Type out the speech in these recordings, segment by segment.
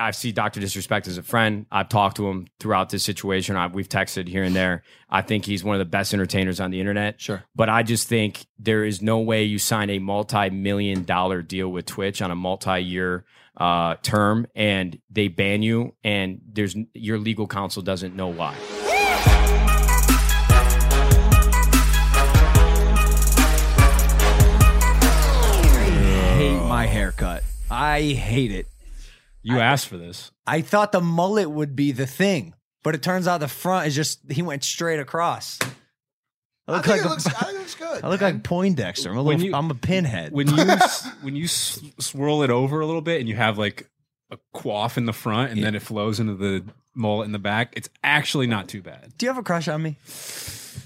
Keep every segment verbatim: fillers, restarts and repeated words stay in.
I've seen Doctor Disrespect as a friend. I've talked to him throughout this situation. I, we've texted here and there. I think he's one of the best entertainers on the internet. Sure. But I just think there is no way you sign a multi-million dollar deal with Twitch on a multi-year uh, term and they ban you and there's your legal counsel doesn't know why. I hate my haircut. I hate it. You asked for this. I thought the mullet would be the thing, but it turns out the front is just, he went straight across. I look I think like it a, looks, I think it looks good. I look like Poindexter. I'm a, little, you, I'm a pinhead. When you when you swirl it over a little bit and you have like a coif in the front and yeah. then it flows into the mullet in the back, it's actually not too bad. Do you have a crush on me?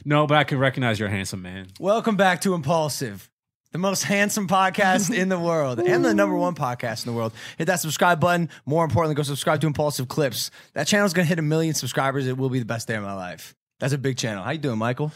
No, but I can recognize you're a handsome man. Welcome back to Impulsive, the most handsome podcast in the world and the number one podcast in the world. Hit that subscribe button. More importantly, go subscribe to Impulsive Clips. That channel's going to hit a million subscribers. It will be the best day of my life. That's a big channel. How you doing, Michael?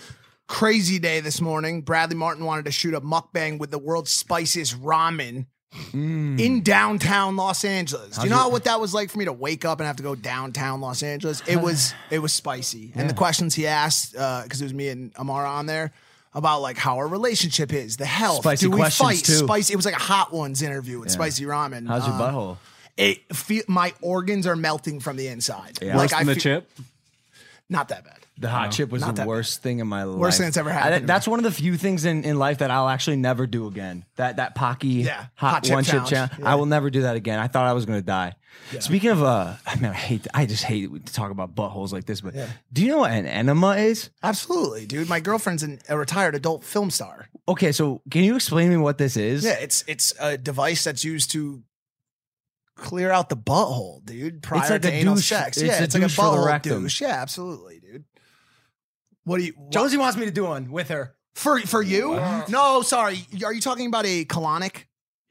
Crazy day this morning. Bradley Martin wanted to shoot a mukbang with the world's spiciest ramen mm. in downtown Los Angeles. Do you How's know it? what that was like for me to wake up and have to go downtown Los Angeles? It was it was spicy. Yeah. And the questions he asked, because uh, it was me and Amara on there, about like how our relationship is, the health. Spicy Do we fight? Too. Spicy. It was like a Hot Ones interview with yeah. Spicy Ramen. How's your um, butthole? It fe- my organs are melting from the inside. Yeah. Like Worse I than fe- the chip? Not that bad. The hot no. chip was Not the worst bad. thing in my life. Worst thing that's ever happened. I, that's one of the few things in, in life that I'll actually never do again. That that Pocky yeah. hot, hot one chip challenge. challenge. Yeah. I will never do that again. I thought I was going to die. Yeah. Speaking of, uh, I mean, I hate. That. I just hate to talk about buttholes like this. But yeah. do you know what an enema is? Absolutely, dude. My girlfriend's an, a retired adult film star. Okay, so can you explain to me what this is? Yeah, it's it's a device that's used to clear out the butthole, dude. Prior it's like to a anal douche. sex, it's yeah, a it's like a butthole douche. Yeah, absolutely, dude. What do you? What? Josie wants me to do one with her for for you. What? No, sorry. Are you talking about a colonic?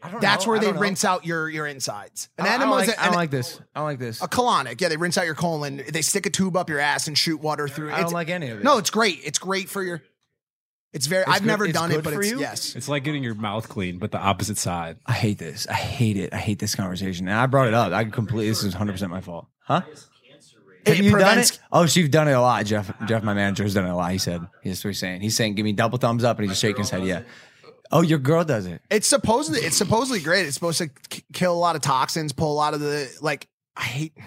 I don't That's know. where they rinse know. out your, your insides. An I, I, don't like, an, I don't like this. I don't like this. A colonic. Yeah, they rinse out your colon. They stick a tube up your ass and shoot water through. I it's, don't like any of it. No, it's great. It's great for your... It's very... It's I've good, never done it, but it's... You? Yes. It's like getting your mouth clean, but the opposite side. I hate this. I hate it. I hate this conversation. And I brought it up. I completely... This is one hundred percent my fault. Huh? Have you done it? Oh, so you've done it a lot. Jeff, Jeff, my manager, has done it a lot. He said... That's what he's saying. He's saying, give me double thumbs up, and he's just shaking his head. Yeah. Oh, your girl does it. It's supposedly it's supposedly great. It's supposed to k- kill a lot of toxins, pull a lot of the like. I hate.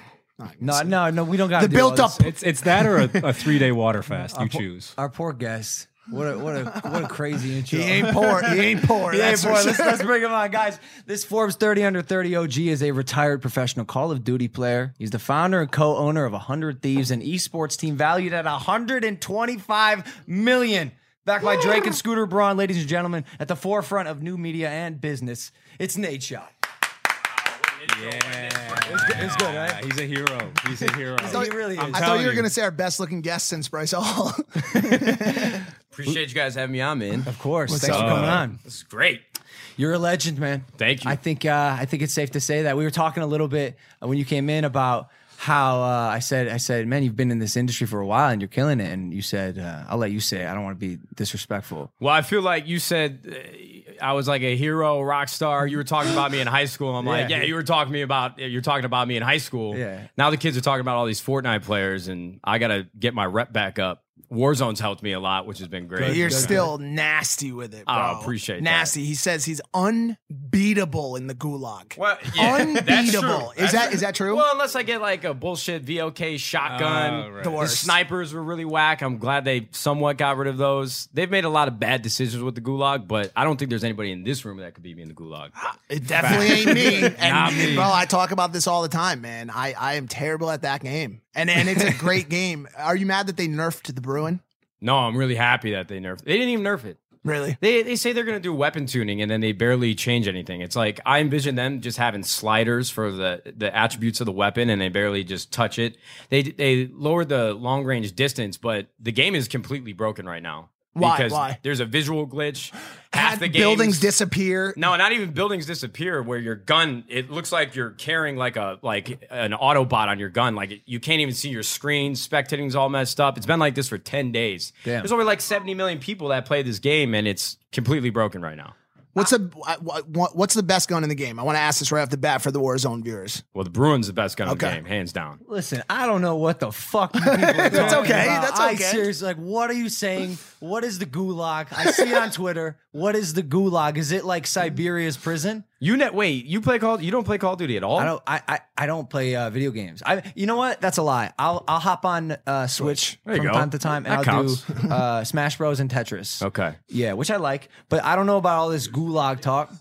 No, no, no. We don't got the built up. It's it's that or a, a three day water fast. You choose. Our poor guest. What a what a what a crazy intro. He ain't poor. He ain't poor. He ain't poor. Sure. Let's, let's bring him on, guys. This Forbes thirty under thirty O G is a retired professional Call of Duty player. He's the founder and co-owner of one hundred Thieves, an esports team valued at one hundred twenty-five million dollars. Backed by Drake and Scooter Braun, ladies and gentlemen, at the forefront of new media and business, it's Nadeshot. Yeah, it's good, it's good, right? He's a hero. He's a hero. He's he really is. I thought you were going to say our best-looking guest since Bryce Hall. Appreciate you guys having me on, man. Of course. What's Thanks up? for coming on. This is great. You're a legend, man. Thank you. I think uh, I think it's safe to say that we were talking a little bit when you came in about how uh, I said, I said, man, you've been in this industry for a while and you're killing it. And you said, uh, I'll let you say it. I don't want to be disrespectful. Well, I feel like you said uh, I was like a hero, rock star. You were talking about me in high school. I'm yeah. like, yeah, you were talking me about, you're talking about me in high school. Yeah. Now the kids are talking about all these Fortnite players and I got to get my rep back up. Warzone's helped me a lot, which has been great. But you're still nasty with it, bro. I appreciate nasty. that. Nasty. He says he's unbeatable in the gulag. Well, yeah, unbeatable. Is that true. Is that true? Well, unless I get like a bullshit V O K shotgun. Uh, right. The worst. The snipers were really whack. I'm glad they somewhat got rid of those. They've made a lot of bad decisions with the gulag, but I don't think there's anybody in this room that could beat me in the gulag. Uh, it definitely ain't me. And Not me. Bro, I talk about this all the time, man. I, I am terrible at that game. And and it's a great game. Are you mad that they nerfed the Bruin? No, I'm really happy that they nerfed it. They didn't even nerf it. Really? They they say they're going to do weapon tuning, and then they barely change anything. It's like I envision them just having sliders for the, the attributes of the weapon, and they barely just touch it. They they lowered the long range distance, but the game is completely broken right now. Why? Because Why? There's a visual glitch. Half Had the games, buildings disappear. No, not even buildings disappear. Where your gun, it looks like you're carrying like a like an Autobot on your gun. Like you can't even see your screen. Spectating's all messed up. It's been like this for ten days. Damn. There's over like seventy million people that play this game, and it's completely broken right now. What's the what's the best gun in the game? I want to ask this right off the bat for the Warzone viewers. Well, the Bruin's the best gun okay. in the game, hands down. Listen, I don't know what the fuck you people are talking That's okay. About. That's okay. I seriously, like, what are you saying? What is the gulag? I see it on Twitter. What is the gulag? Is it like Siberia's prison? You net wait. You play Call. You don't play Call of Duty at all. I don't. I I, I don't play uh, video games. I. You know what? That's a lie. I'll I'll hop on uh, Switch from go. time to time, and that I'll counts. do uh, Smash Bros and Tetris. Okay. Yeah, which I like, but I don't know about all this gulag talk.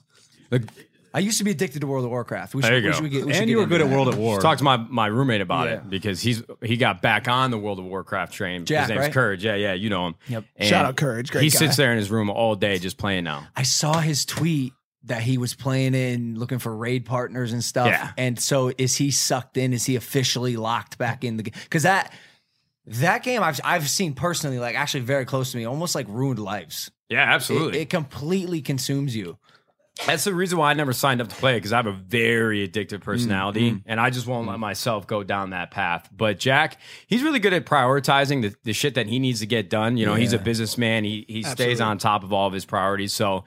The, I used to be addicted to World of Warcraft. We should, there you go. We should, we should get, we and you were good at World of War. Talked to my, my roommate about yeah. it because he's he got back on the World of Warcraft train. Jack, his name's right? Courage. Yeah, yeah, you know him. Yep. And shout out Courage. Great he guy. sits there in his room all day just playing now. I saw his tweet that he was playing in, looking for raid partners and stuff. Yeah. And so is he sucked in? Is he officially locked back in the game? Because that that game I've I've seen personally, like actually very close to me, almost like ruined lives. Yeah, absolutely. It, it completely consumes you. That's the reason why I never signed up to play it, because I have a very addictive personality, mm-hmm. and I just won't mm-hmm. let myself go down that path. But Jack, he's really good at prioritizing the, the shit that he needs to get done. You know, yeah. he's a businessman. He he Absolutely. stays on top of all of his priorities. So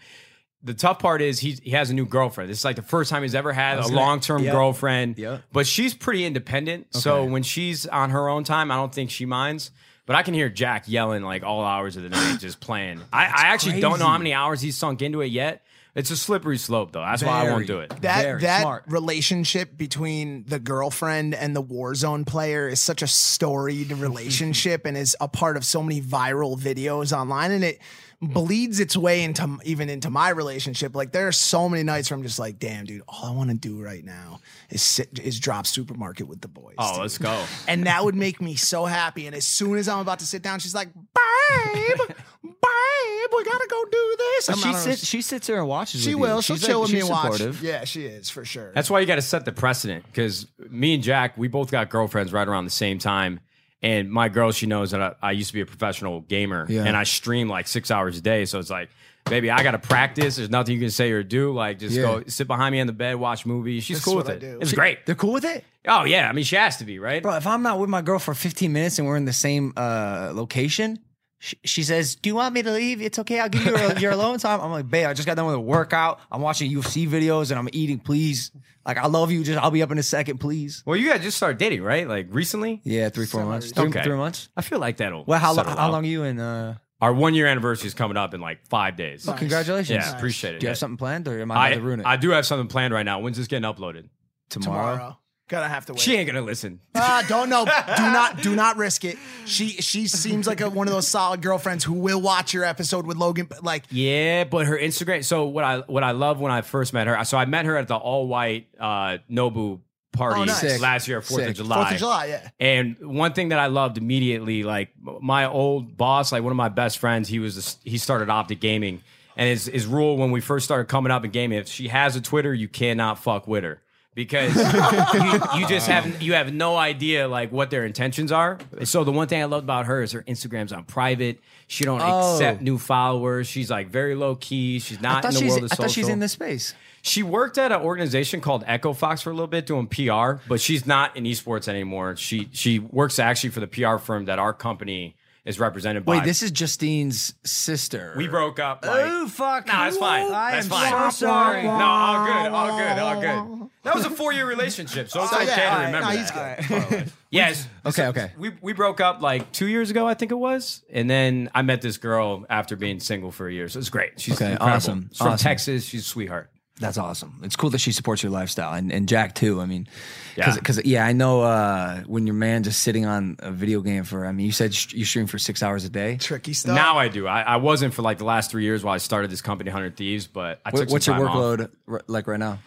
the tough part is he he has a new girlfriend. This is like the first time he's ever had a long-term yep. girlfriend. Yep. But she's pretty independent. Okay. So when she's on her own time, I don't think she minds. But I can hear Jack yelling like all hours of the night just playing. I, I actually crazy. don't know how many hours he's sunk into it yet. It's a slippery slope, though. That's Very, why I won't do it. That Very that smart. relationship between the girlfriend and the Warzone player is such a storied relationship and is a part of so many viral videos online, and it bleeds its way into even into my relationship. Like, there are so many nights where I'm just like, damn, dude, all I want to do right now is sit, is drop Supermarket with the boys. Oh, dude. Let's go. And that would make me so happy. And as soon as I'm about to sit down, she's like, babe, babe, we gotta go do this. She, know, sit, she sits there and watches. She with will. You. She'll she's chill like, with me and watch. Yeah, she is for sure. That's why you got to set the precedent, because me and Jack, we both got girlfriends right around the same time. And my girl, she knows that I, I used to be a professional gamer, yeah. and I stream like six hours a day. So it's like, baby, I got to practice. There's nothing you can say or do. Like, just yeah. go sit behind me on the bed, watch movies. She's That's cool with it. It's she, great. They're cool with it? Oh, yeah. I mean, she has to be, right? Bro, if I'm not with my girl for fifteen minutes and we're in the same uh, location, she, she says, do you want me to leave? It's okay. I'll give you your, your alone time. I'm like, babe, I just got done with a workout. I'm watching U F C videos and I'm eating, please. Like, I love you. Just, I'll be up in a second, please. Well, you guys just started dating, right? Like, recently? Yeah, three, four Sorry. months. Three, okay. three months. I feel like that'll Well, how, how long are you in? Uh... Our one-year anniversary is coming up in, like, five days. Nice. Oh, congratulations. Yeah, nice. Appreciate it. Do you have something planned, or am I about to ruin it? I do have something planned right now. When's this getting uploaded? Tomorrow. Tomorrow. Gonna have to wait. She ain't gonna listen. Uh, don't know. Do not. Do not risk it. She. She seems like a, one of those solid girlfriends who will watch your episode with Logan. Like, yeah, but her Instagram. So what I what I love when I first met her. So I met her at the all white uh, Nobu party oh, nice. last year, Fourth of July. Fourth of July, yeah. And one thing that I loved immediately, like my old boss, like one of my best friends, he was he started Optic Gaming, and his his rule when we first started coming up in gaming, if she has a Twitter, you cannot fuck with her. Because you, you just have you have no idea like what their intentions are. So the one thing I loved about her is her Instagram's on private. She don't oh. accept new followers. She's like very low key. She's not in the world of social. I thought she's in this space. She worked at an organization called Echo Fox for a little bit doing P R, but she's not in esports anymore. She she works actually for the P R firm that our company is represented by. Wait, this is Justine's sister. We broke up. Like, oh, fuck. No, nah, it's fine. I That's am fine. So sorry. No, all good. All good. All good. That was a four-year relationship, so it's oh, okay yeah, to right, remember no, that. He's good. Right. Yes. Okay, okay. We we broke up like two years ago, I think it was, and then I met this girl after being single for a year, so it's great. She's okay, incredible. Awesome. She's from awesome. Texas. She's a sweetheart. That's awesome. It's cool that she supports your lifestyle, and, and Jack, too. I mean, because, yeah. yeah, I know uh, when your man just sitting on a video game for, I mean, you said sh- you stream for six hours a day. Tricky stuff. Now I do. I, I wasn't for like the last three years while I started this company, one hundred Thieves, but I what, took some What's your workload r- like right now?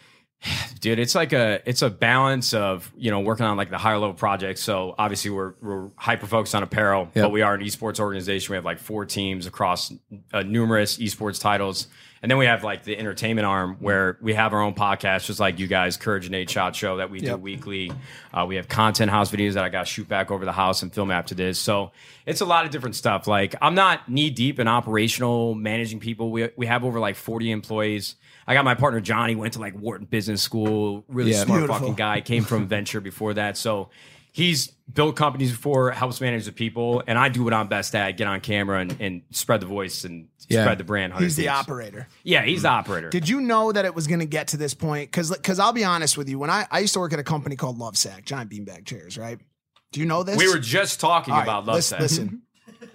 Dude, it's like a it's a balance of, you know, working on like the higher level projects. So obviously we're we're hyper focused on apparel, yep. but we are an esports organization. We have like four teams across uh, numerous esports titles, and then we have like the entertainment arm where we have our own podcast, just like you guys, Courage and Nadeshot Show that we yep. do weekly. Uh, we have content house videos that I got to shoot back over the house and film after this. So it's a lot of different stuff. Like I'm not knee deep in operational managing people. We we have over like forty employees. I got my partner, Johnny, went to like Wharton Business School, really yeah, smart beautiful. fucking guy, came from Venture before that. So he's built companies before, helps manage the people, and I do what I'm best at, get on camera and, and spread the voice and yeah. spread the brand. He's the operator. Yeah, he's the operator. Did you know that it was going to get to this point? Because because I'll be honest with you, when I, I used to work at a company called Lovesac, giant beanbag chairs, right? Do you know this? We were just talking right, about Lovesac. Listen, listen.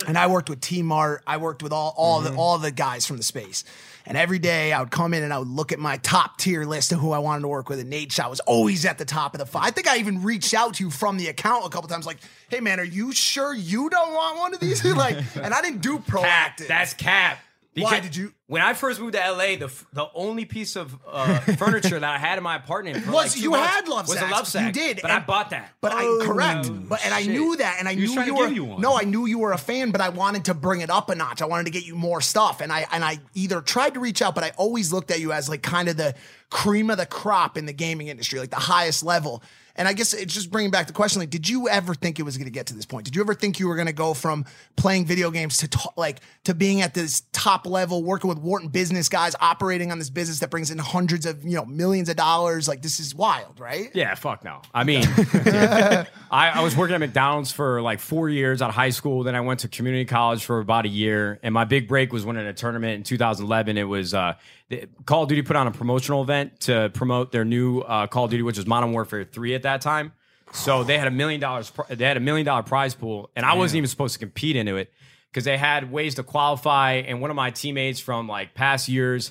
And I worked with T-Mart. I worked with all, all, mm-hmm. the, all the guys from the space. And every day I would come in and I would look at my top tier list of who I wanted to work with. And Nadeshot was always at the top of the five. I think I even reached out to you from the account a couple times like, hey, man, are you sure you don't want one of these? like, And I didn't do proactive. Cap, that's cap. Because Why did you? When I first moved to L A, the the only piece of uh, furniture that I had in my apartment for was like you had love sacks. Was a love sack. You did, but and, I bought that. But oh, I correct. No, but and shit. I knew that, and I you knew you were you no. I knew you were a fan, but I wanted to bring it up a notch. I wanted to get you more stuff, and I and I either tried to reach out, but I always looked at you as like kind of the cream of the crop in the gaming industry, like the highest level. And I guess it's just bringing back the question, like, did you ever think it was going to get to this point? Did you ever think you were going to go from playing video games to t- like to being at this top level, working with Wharton business guys, operating on this business that brings in hundreds of, you know, millions of dollars? Like, this is wild, right? Yeah, fuck no. I mean, I, I was working at McDonald's for like four years out of high school. Then I went to community college for about a year. And my big break was winning a tournament in two thousand eleven. It was uh, Call of Duty put on a promotional event to promote their new uh, Call of Duty, which was Modern Warfare three at that that time. So they had a million dollars they had a million dollar prize pool, and I Damn. wasn't even supposed to compete into it because they had ways to qualify, and one of my teammates from like past years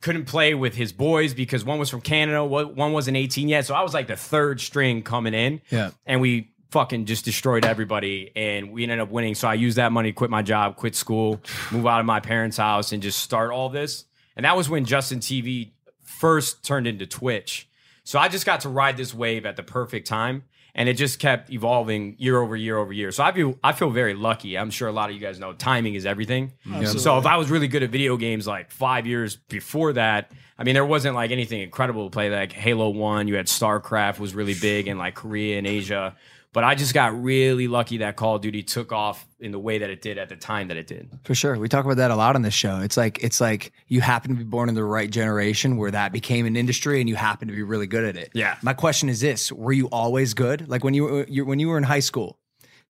couldn't play with his boys because one was from Canada, one wasn't eighteen yet. So I was like the third string coming in, yeah, and we fucking just destroyed everybody, and we ended up winning. So I used that money to quit my job, quit school, move out of my parents' house, and just start all this. And that was when Justin T V first turned into Twitch. So I just got to ride this wave at the perfect time, and it just kept evolving year over year over year. So I feel I feel very lucky. I'm sure a lot of you guys know timing is everything. Yeah. So if I was really good at video games like five years before that, I mean, there wasn't like anything incredible to play. Like Halo one, you had StarCraft was really big in like Korea and Asia. But I just got really lucky that Call of Duty took off in the way that it did at the time that it did. For sure. We talk about that a lot on this show. It's like it's like you happen to be born in the right generation where that became an industry and you happen to be really good at it. Yeah. My question is this. Were you always good? Like when you, you when you were in high school,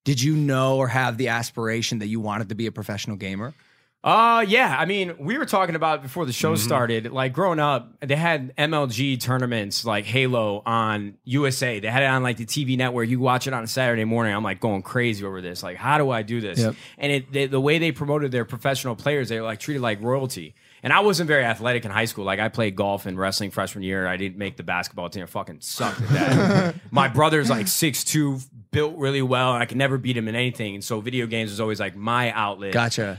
did you know or have the aspiration that you wanted to be a professional gamer? Uh, yeah. I mean, we were talking about before the show mm-hmm. started, like growing up, they had M L G tournaments like Halo on U S A. They had it on like the T V network. You watch it on a Saturday morning. I'm like going crazy over this. Like, how do I do this? Yep. And it, they, the way they promoted their professional players, they were like treated like royalty. And I wasn't very athletic in high school. Like I played golf and wrestling freshman year. I didn't make the basketball team. I fucking sucked at that. My brother's like six two, built really well, and I could never beat him in anything. And so video games was always like my outlet. Gotcha.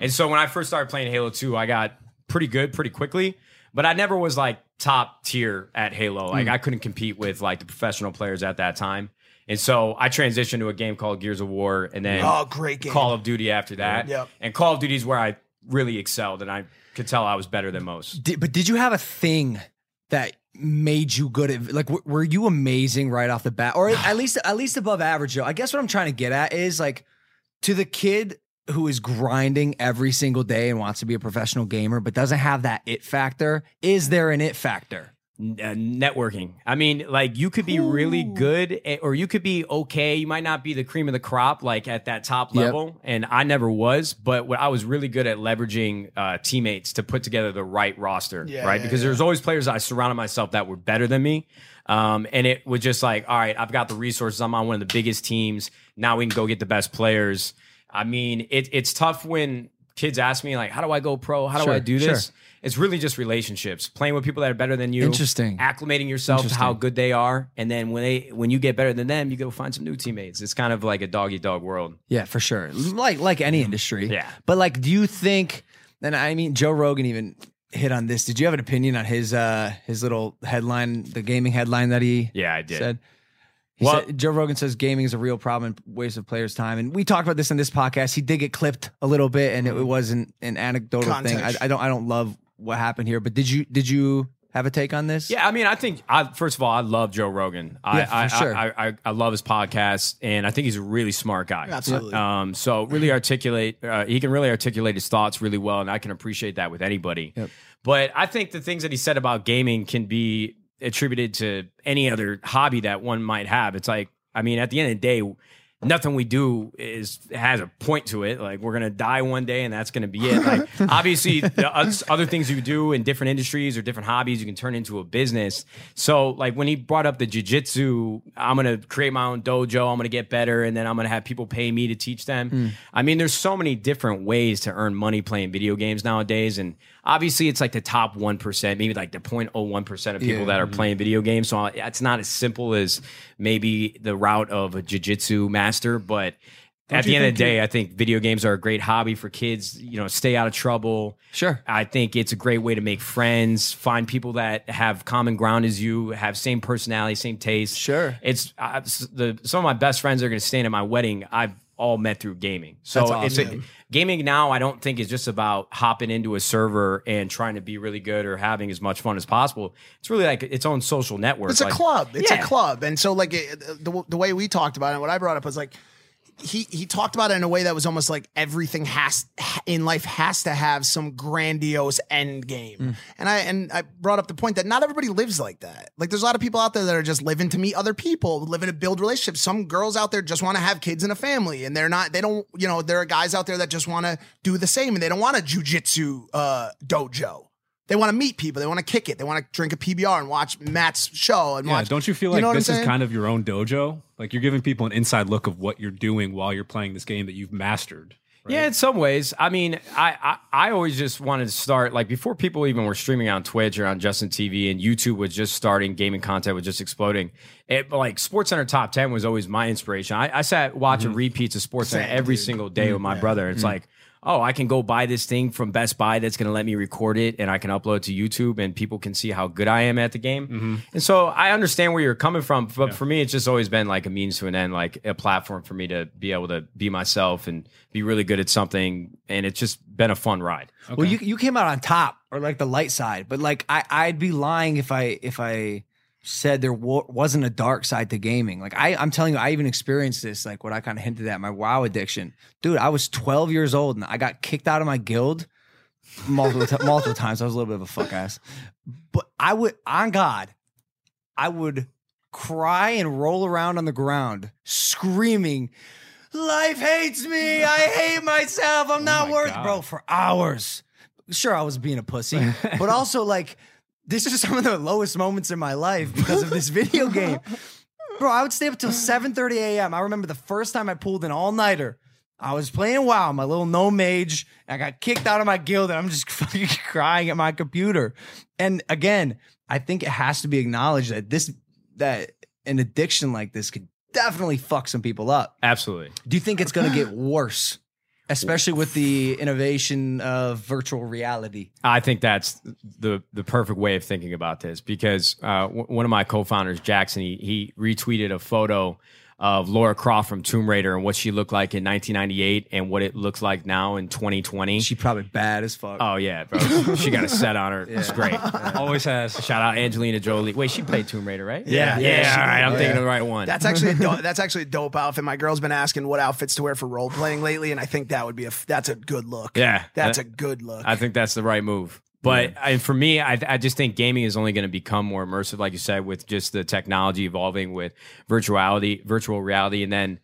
And so when I first started playing Halo two, I got pretty good pretty quickly, but I never was like top tier at Halo. Like mm. I couldn't compete with like the professional players at that time. And so I transitioned to a game called Gears of War, and then oh, great game. Call of Duty after that. Yep. And Call of Duty is where I really excelled, and I could tell I was better than most. Did, but did you have a thing that made you good at, like, w- were you amazing right off the bat, or at least at least above average? Though I guess what I'm trying to get at is, like, to the kid who is grinding every single day and wants to be a professional gamer but doesn't have that it factor, is there an it factor? Uh, networking. I mean, like, you could be Ooh. really good at, or you could be okay. You might not be the cream of the crop, like at that top level. Yep. And I never was, but what I was really good at leveraging uh, teammates to put together the right roster, yeah, right? Yeah, because yeah. there's always players I surrounded myself that were better than me. Um, and it was just like, all right, I've got the resources. I'm on one of the biggest teams. Now we can go get the best players. I mean, it, it's tough when kids ask me, like, how do I go pro? How do sure, I do this? Sure. It's really just relationships, playing with people that are better than you. Interesting. Acclimating yourself Interesting. to how good they are. And then when they when you get better than them, you go find some new teammates. It's kind of like a dog-eat-dog world. Yeah, for sure. Like like any industry. Yeah. But, like, do you think, and I mean, Joe Rogan even hit on this. Did you have an opinion on his uh, his little headline, the gaming headline that he Yeah, I did. said? He well, said, Joe Rogan says gaming is a real problem and waste of players' time. And we talked about this in this podcast. He did get clipped a little bit, and it, it wasn't an, an anecdotal Context. thing. I, I don't I don't love what happened here, but did you did you have a take on this? Yeah, I mean, I think I first of all, I love Joe Rogan. I, yeah, I, sure. I, I, I love his podcast, and I think he's a really smart guy. Absolutely. Um, so really articulate. Uh, he can really articulate his thoughts really well, and I can appreciate that with anybody. Yep. But I think the things that he said about gaming can be attributed to any other hobby that one might have. It's like, I mean, at the end of the day, nothing we do is has a point to it. Like, we're gonna die one day, and that's gonna be it. Like, obviously, the other things you do in different industries or different hobbies, you can turn into a business. So, like, when he brought up the jiu-jitsu, I'm gonna create my own dojo. I'm gonna get better, and then I'm gonna have people pay me to teach them. Mm. I mean, there's so many different ways to earn money playing video games nowadays, and obviously, it's like the top one percent, maybe like the zero point zero one percent of people yeah, that are mm-hmm. playing video games. So it's not as simple as maybe the route of a jiu-jitsu master. But Don't at the end of the day, you- I think video games are a great hobby for kids. You know, stay out of trouble. Sure. I think it's a great way to make friends, find people that have common ground as you, have same personality, same taste. Sure. It's uh, the some of my best friends are going to stand at my wedding. I've all met through gaming. So awesome. it's a, gaming now, I don't think is just about hopping into a server and trying to be really good or having as much fun as possible. It's really like its own social network. It's like, a club. It's yeah. a club. And so like it, the, the way we talked about it, what I brought up was like, he, he talked about it in a way that was almost like everything has in life has to have some grandiose end game. Mm. And I, and I brought up the point that not everybody lives like that. Like, there's a lot of people out there that are just living to meet other people, living to build relationships. Some girls out there just want to have kids and a family, and they're not, they don't, you know, there are guys out there that just want to do the same, and they don't want a jujitsu uh, dojo. They want to meet people. They want to kick it. They want to drink a P B R and watch Matt's show. And yeah, watch. Don't you feel like you know this is kind of your own dojo? Like, you're giving people an inside look of what you're doing while you're playing this game that you've mastered. Right? Yeah, in some ways. I mean, I, I I always just wanted to start, like, before people even were streaming on Twitch or on Justin T V, and YouTube was just starting, gaming content was just exploding. It, like, SportsCenter Top ten was always my inspiration. I, I sat watching mm-hmm. repeats of SportsCenter every dude. single day mm-hmm. with my yeah. brother. It's mm-hmm. like, oh, I can go buy this thing from Best Buy that's going to let me record it, and I can upload to YouTube, and people can see how good I am at the game. Mm-hmm. And so I understand where you're coming from, but yeah. for me, it's just always been like a means to an end, like a platform for me to be able to be myself and be really good at something. And it's just been a fun ride. Okay. Well, you you came out on top, or like the light side, but like I, I'd be lying if I if I said there w- wasn't a dark side to gaming. Like, I, I'm telling you, I even experienced this, like what I kind of hinted at, my WoW addiction. Dude, I was twelve years old, and I got kicked out of my guild multiple t- multiple times. I was a little bit of a fuck ass. But I would, on God, I would cry and roll around on the ground, screaming, life hates me, I hate myself, I'm oh not my worth, God. bro, for hours. Sure, I was being a pussy, but also like, this is some of the lowest moments in my life because of this video game. Bro, I would stay up till seven thirty a.m. I remember the first time I pulled an all-nighter. I was playing WoW, my little gnome mage, and I got kicked out of my guild, and I'm just fucking crying at my computer. And again, I think it has to be acknowledged that this that an addiction like this could definitely fuck some people up. Absolutely. Do you think it's going to get worse? Especially with the innovation of virtual reality. I think that's the the perfect way of thinking about this, because uh, w- one of my co-founders, Jackson, he, he retweeted a photo of Lara Croft from Tomb Raider and what she looked like in nineteen ninety-eight and what it looks like now in twenty twenty. She probably bad as fuck. Oh, yeah, bro. She got a set on her. Yeah. It's great. Yeah. Always has. Shout out Angelina Jolie. Wait, she played Tomb Raider, right? Yeah. Yeah, yeah, yeah. All right, I'm yeah. thinking of the right one. That's actually a dope, that's actually a dope outfit. My girl's been asking what outfits to wear for role-playing lately, and I think that would be a, that's a good look. Yeah. That's that, a good look. I think that's the right move. But yeah. I, for me, I, I just think gaming is only going to become more immersive, like you said, with just the technology evolving with virtuality, virtual reality. And then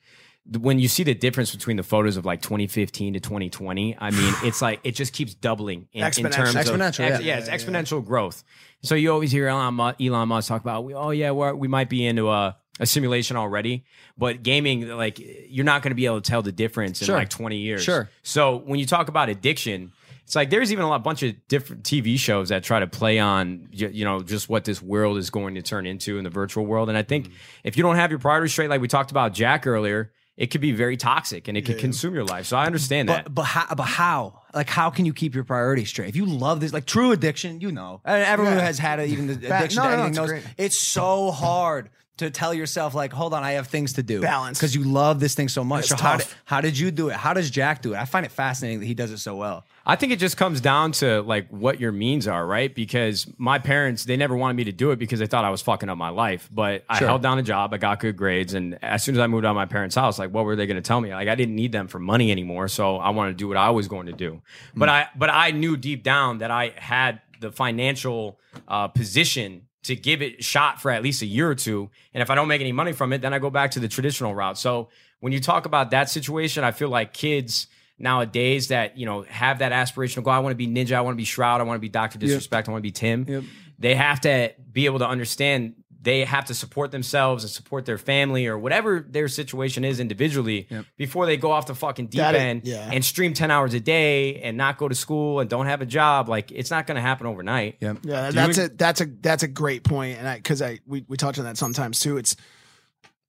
when you see the difference between the photos of like twenty fifteen to twenty twenty, I mean, it's like it just keeps doubling in, in terms of exponential, yeah. Ex, yeah, it's yeah, exponential yeah. growth. So you always hear Elon Musk, Elon Musk talk about, oh yeah, we're, we might be into a, a simulation already, but gaming, like you're not going to be able to tell the difference in sure. like twenty years. Sure. So when you talk about addiction, it's like there's even a lot, bunch of different T V shows that try to play on, you know, just what this world is going to turn into in the virtual world. And I think mm-hmm. if you don't have your priorities straight, like we talked about Jack earlier, it could be very toxic and it could yeah. consume your life. So I understand but, that. But how, but how? Like, how can you keep your priorities straight? If you love this, like true addiction, you know, and everyone yeah. who has had a, even the addiction no, to anything no, knows great. It's so hard to tell yourself, like, hold on, I have things to do. Balance. Because you love this thing so much. It's so how did, how did you do it? How does Jack do it? I find it fascinating that he does it so well. I think it just comes down to like what your means are, right? Because my parents, they never wanted me to do it because they thought I was fucking up my life. But I sure. held down a job, I got good grades, and as soon as I moved out of my parents' house, like what were they going to tell me? Like I didn't need them for money anymore, so I wanted to do what I was going to do. Mm-hmm. But I, but I knew deep down that I had the financial uh, position to give it a shot for at least a year or two, and if I don't make any money from it, then I go back to the traditional route. So when you talk about that situation, I feel like kids nowadays that, you know, have that aspirational goal. I want to be Ninja. I want to be Shroud. I want to be Doctor Disrespect. Yep. I want to be Tim. Yep. They have to be able to understand they have to support themselves and support their family or whatever their situation is individually yep. before they go off the fucking deep that end is, yeah. and stream ten hours a day and not go to school and don't have a job. Like it's not going to happen overnight. Yep. Yeah. Do that's a, that's a, that's a great point. And I, cause I, we, we touch on that sometimes too. It's,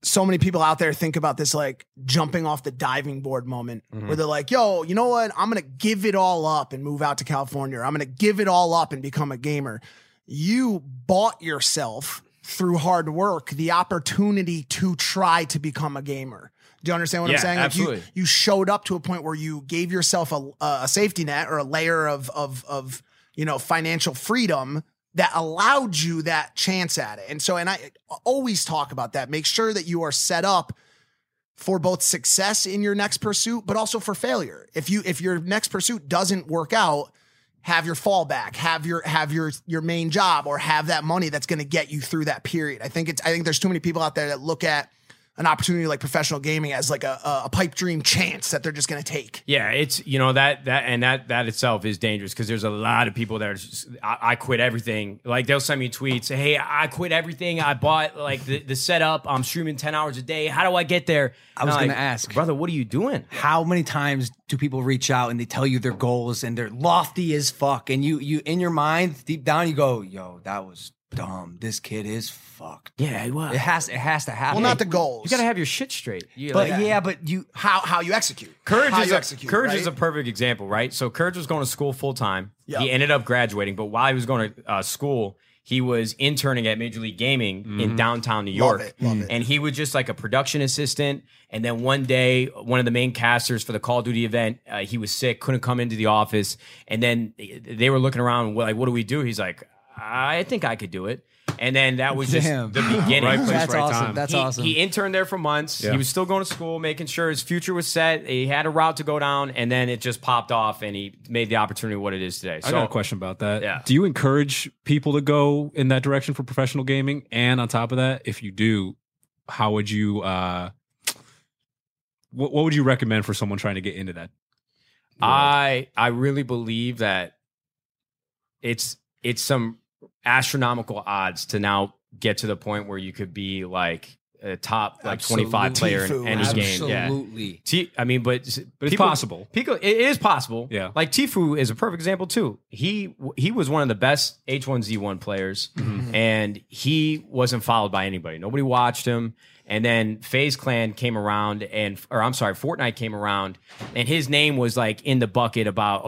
so many people out there think about this, like jumping off the diving board moment mm-hmm. where they're like, yo, you know what? I'm going to give it all up and move out to California. Or I'm going to give it all up and become a gamer. You bought yourself through hard work the opportunity to try to become a gamer. Do you understand what yeah, I'm saying? Like absolutely. You, you showed up to a point where you gave yourself a, a safety net or a layer of, of, of, you know, financial freedom that allowed you that chance at it. And so, and I always talk about that. Make sure that you are set up for both success in your next pursuit, but also for failure. If you, if your next pursuit doesn't work out, have your fallback, have your, have your, your main job or have that money that's going to get you through that period. I think it's, I think there's too many people out there that look at an opportunity like professional gaming as like a, a pipe dream chance that they're just going to take. Yeah. It's, you know, that, that, and that, that itself is dangerous because there's a lot of people that are just, I, I quit everything. Like they'll send me tweets. Hey, I quit everything. I bought like the, the setup. I'm streaming ten hours a day. How do I get there? I and was going like, to ask brother, what are you doing? How many times do people reach out and they tell you their goals and they're lofty as fuck. And you, you, in your mind, deep down, you go, yo, that was dumb. This kid is fucked. Yeah, well, it has it has to happen. Well, not the goals. You gotta have your shit straight. You but like, yeah, but you how how you execute. Courage how is a, execute, Courage right? is a perfect example, right? So Courage was going to school full time. Yep. He ended up graduating, but while he was going to uh, school, he was interning at Major League Gaming mm-hmm. in downtown New York. Love it, love it. And he was just like a production assistant. And then one day, one of the main casters for the Call of Duty event, uh, he was sick, couldn't come into the office. And then they were looking around, like, what do we do? He's like, I think I could do it. And then that was just Damn. the beginning. Right place, That's right awesome. Time. That's he, awesome. He interned there for months. Yeah. He was still going to school, making sure his future was set. He had a route to go down, and then it just popped off, and he made the opportunity what it is today. So, I got a question about that. Yeah. Do you encourage people to go in that direction for professional gaming? And on top of that, if you do, how would you uh, what, what would you recommend for someone trying to get into that world? I I really believe that it's it's some astronomical odds to now get to the point where you could be like a top like Absolutely. twenty-five player in any Absolutely. game. Absolutely. Yeah. I mean, but, but it's people, possible. People, it is possible. Yeah. Like Tfue is a perfect example too. He he was one of the best H one Z one players, mm-hmm. and he wasn't followed by anybody. Nobody watched him. And then FaZe Clan came around, and or I'm sorry, Fortnite came around, and his name was like in the bucket about.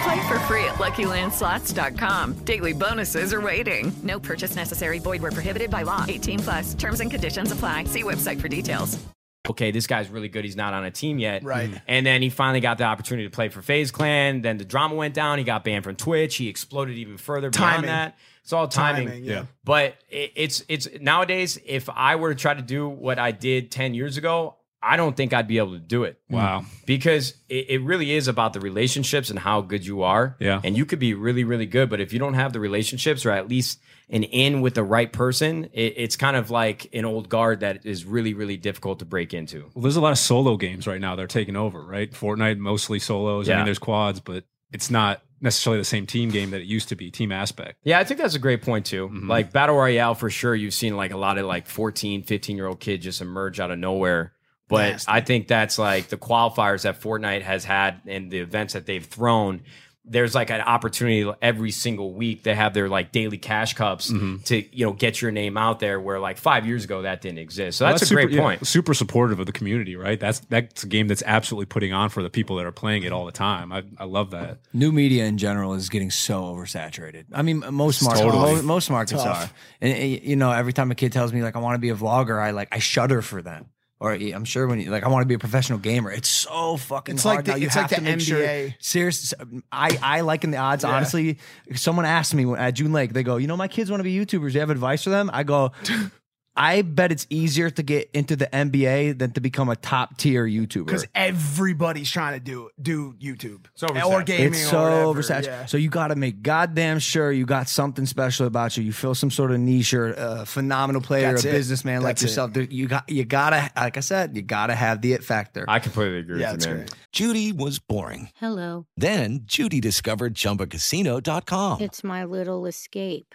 Play for free at Lucky Land Slots dot com. Daily bonuses are waiting. No purchase necessary. Void where prohibited by law. eighteen plus. Terms and conditions apply. See website for details. okay, this guy's really good. He's not on a team yet. Right. And then he finally got the opportunity to play for FaZe Clan. Then the drama went down. He got banned from Twitch. He exploded even further beyond that. It's all timing. timing yeah. But it, it's it's nowadays, if I were to try to do what I did ten years ago, I don't think I'd be able to do it. Wow. Because it, it really is about the relationships and how good you are. Yeah. And you could be really, really good, but if you don't have the relationships or at least an in with the right person, it, it's kind of like an old guard that is really, really difficult to break into. Well, there's a lot of solo games right now that are taking over, right? Fortnite, mostly solos. Yeah. I mean, there's quads, but it's not necessarily the same team game that it used to be, team aspect. Yeah, I think that's a great point too. Mm-hmm. Like Battle Royale, for sure, you've seen like a lot of like fourteen, fifteen-year-old kids just emerge out of nowhere. But nasty. I think that's like the qualifiers that Fortnite has had and the events that they've thrown. There's like an opportunity every single week. They have their like daily cash cups mm-hmm. to, you know, get your name out there, where like five years ago that didn't exist. So well, that's, that's a super, great point. Yeah, super supportive of the community, right? That's that's a game that's absolutely putting on for the people that are playing it all the time. I, I love that. New media in general is getting so oversaturated. I mean, most markets, totally. most, most markets are. And, and you know, every time a kid tells me like I want to be a vlogger, I like I shudder for them. Or I'm sure when you like, I want to be a professional gamer. It's so fucking it's hard. Like the, now. You it's have like to the make N B A. Sure. Seriously, I, I liken the odds. Yeah. Honestly, someone asked me when, at June Lake, they go, you know, my kids want to be YouTubers. Do you have advice for them? I go, I bet it's easier to get into the N B A than to become a top tier YouTuber. Because everybody's trying to do do YouTube. It's or gaming it's so or whatever. Yeah. So you got to make goddamn sure you got something special about you. You feel some sort of niche, or a phenomenal player, That's a it. businessman That's like yourself. It. You got you gotta, like I said, you gotta have the it factor. I completely agree yeah, with you, man. Great. Judy was boring. Hello. Then Judy discovered Chumba Casino dot com. It's my little escape.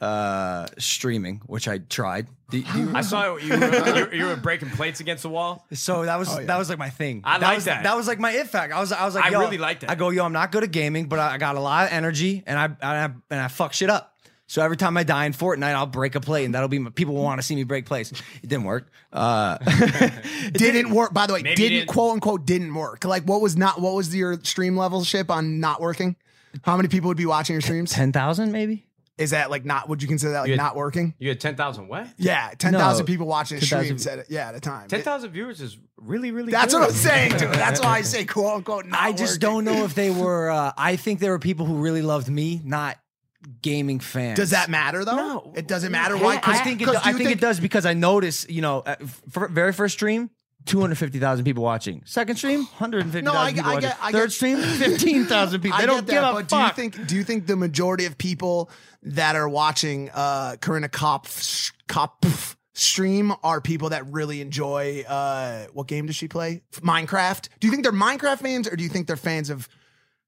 Uh, streaming, which I tried. Do, do you I saw you were, you were breaking plates against the wall. So that was oh, yeah. that was like my thing. I like that. That was like my it fact. I was I was like I yo, really liked that. I go yo, I'm not good at gaming, but I got a lot of energy, and I and I, and I fuck shit up. So every time I die in Fortnite, I'll break a plate, and that'll be my, people want to see me break plates. It didn't work. Uh, it didn't work. By the way, didn't, didn't quote unquote didn't work. Like what was not what was your stream level ship on not working? How many people would be watching your streams? Ten thousand maybe. Is that like not, would you consider that like had, not working? You had ten thousand what? Yeah, ten thousand no, people watching the streams at, yeah, at a time. ten thousand viewers is really, really That's good. What I'm saying, dude. That's why I say quote unquote not I just working. Don't know if they were, uh, I think there were people who really loved me, not gaming fans. Does that matter though? No. It doesn't matter why? I, I think, it, do I think, think it does because I noticed, you know, uh, for, very first stream, two hundred fifty thousand people watching. Second stream, one hundred fifty thousand no, people I watching. Get, I Third get, stream, fifteen thousand people. They don't that, give a fuck. Do you, think, do you think the majority of people that are watching uh, Corinna Kopf, Kopf stream are people that really enjoy, uh, what game does she play? Minecraft? Do you think they're Minecraft fans, or do you think they're fans of...